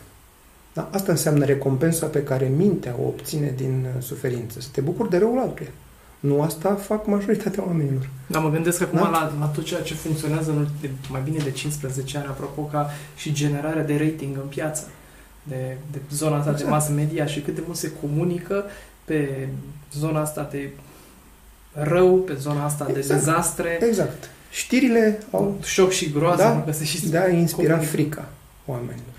Da? Asta înseamnă recompensa pe care mintea o obține din suferință. Să te bucuri de răul altuia. Nu asta fac majoritatea oamenilor. Da, mă gândesc acum da? la, la tot ceea ce funcționează în ultime, mai bine de cincisprezece ani, apropo, ca și generarea de rating în piață, de, de zona asta exact. De mass media și cât de mult se comunică pe zona asta de rău, pe zona asta exact. de dezastre. Exact. Știrile au... Șoc și groază, da, că se și... Da, inspira comunică. frica oamenilor.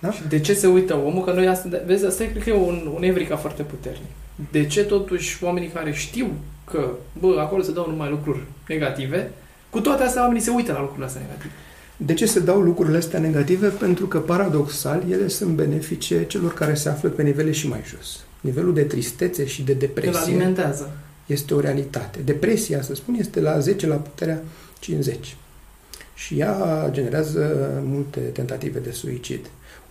Da? Și de ce se uită omul? Că noi asta, vezi, asta e, cred că e un, un evrica foarte puternic. De ce totuși oamenii care știu că, bă, acolo se dau numai lucruri negative, cu toate astea oamenii se uită la lucrurile astea negative? De ce se dau lucrurile astea negative? Pentru că, paradoxal, ele sunt benefice celor care se află pe nivele și mai jos. Nivelul de tristețe și de depresie... Îl alimentează. Este o realitate. Depresia, să spun, este la zece la puterea cincizeci. Și ea generează multe tentative de suicid.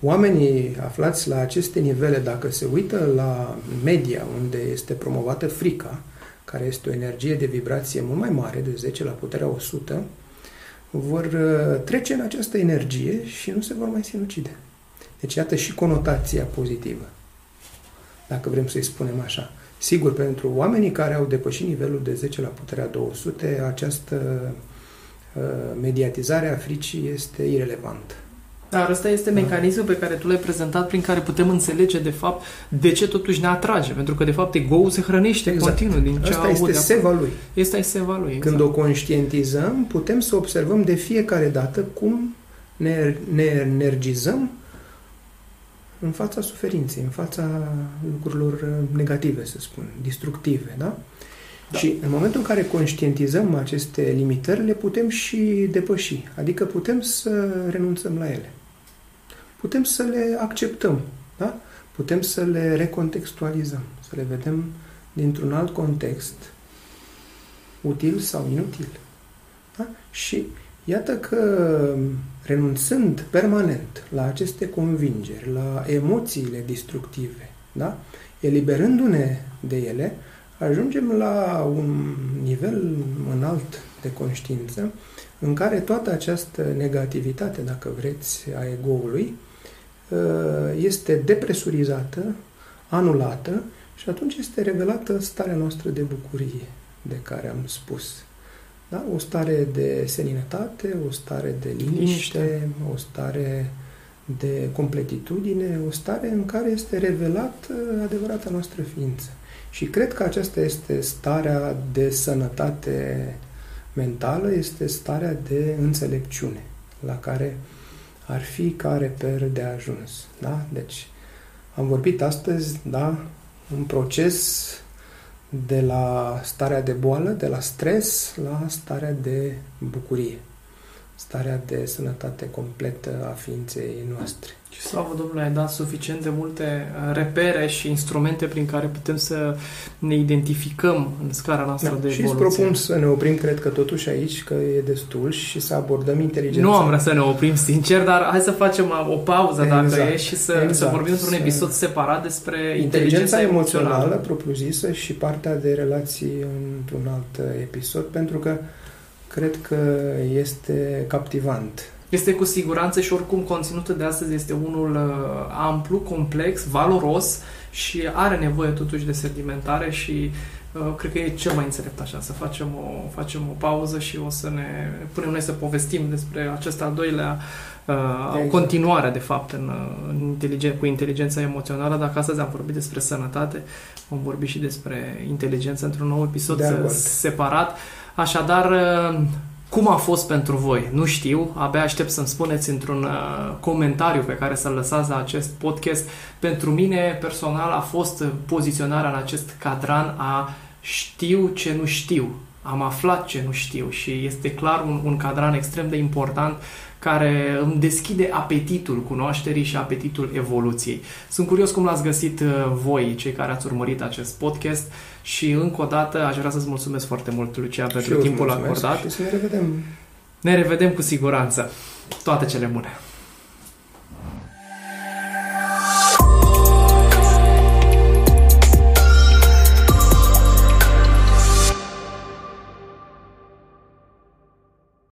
Oamenii aflați la aceste nivele, dacă se uită la media, unde este promovată frica, care este o energie de vibrație mult mai mare, de zece la puterea o sută, vor trece în această energie și nu se vor mai sinucide. Deci iată și conotația pozitivă, dacă vrem să-i spunem așa. Sigur, pentru oamenii care au depășit nivelul de zece la puterea două sute, această uh, mediatizare a fricii este irelevantă. Dar ăsta este da. mecanismul pe care tu l-ai prezentat, prin care putem înțelege, de fapt, de ce totuși ne atrage. Pentru că, de fapt, ego-ul se hrănește exact. continuu din ce Asta este seva lui. Asta este seva lui, exact. Când o conștientizăm, putem să observăm de fiecare dată cum ne, ne energizăm în fața suferinței, în fața lucrurilor negative, să spun, destructive, da? Da. Și în momentul în care conștientizăm aceste limitări, le putem și depăși. Adică putem să renunțăm la ele. Putem să le acceptăm, da? Putem să le recontextualizăm, să le vedem dintr-un alt context, util sau inutil. Da? Și iată că renunțând permanent la aceste convingeri, la emoțiile destructive, da? Eliberându-ne de ele, ajungem la un nivel înalt de conștiință în care toată această negativitate, dacă vreți, a ego-ului, este depresurizată, anulată și atunci este revelată starea noastră de bucurie, de care am spus. Da? O stare de seninătate, o stare de liniște, o stare de completitudine, o stare în care este revelat adevărata noastră ființă. Și cred că aceasta este starea de sănătate mentală, este starea de înțelepciune, la care ar fi care per de ajuns. Da? Deci, am vorbit astăzi, da, un proces de la starea de boală, de la stres, la starea de bucurie. Starea de sănătate completă a ființei noastre. Și slavă Domnului, ai dat suficient de multe repere și instrumente prin care putem să ne identificăm în scara noastră, da, de evoluție. Și îți propun să ne oprim, cred că totuși aici, că e destul, și să abordăm inteligența. Nu am vrea să ne oprim, sincer, dar hai să facem o pauză, exact, dacă e, și să, exact, să vorbim într-un episod separat despre inteligența, inteligența emoțională, emoțională propriu-zisă, și partea de relații într-un alt episod, pentru că cred că este captivant. Este cu siguranță și oricum conținutul de astăzi este unul amplu, complex, valoros și are nevoie totuși de sedimentare și uh, cred că e cel mai înțelept așa, să facem o, facem o pauză și o să ne punem noi să povestim despre acest al doilea uh, exact. continuare, de fapt, în, în inteligen, cu inteligența emoțională. Dacă astăzi am vorbit despre sănătate, vom vorbi și despre inteligență într-un nou episod separat. Așadar, cum a fost pentru voi? Nu știu, abia aștept să-mi spuneți într-un comentariu pe care să-l lăsați la acest podcast. Pentru mine, personal, a fost poziționarea în acest cadran a știu ce nu știu. Am aflat ce nu știu și este clar un, un cadran extrem de important care îmi deschide apetitul cunoașterii și apetitul evoluției. Sunt curios cum l-ați găsit voi, cei care ați urmărit acest podcast, și încă o dată aș vrea să-ți mulțumesc foarte mult, Lucia, pentru timpul acordat. Și să ne revedem. Ne revedem cu siguranță. Toate cele bune!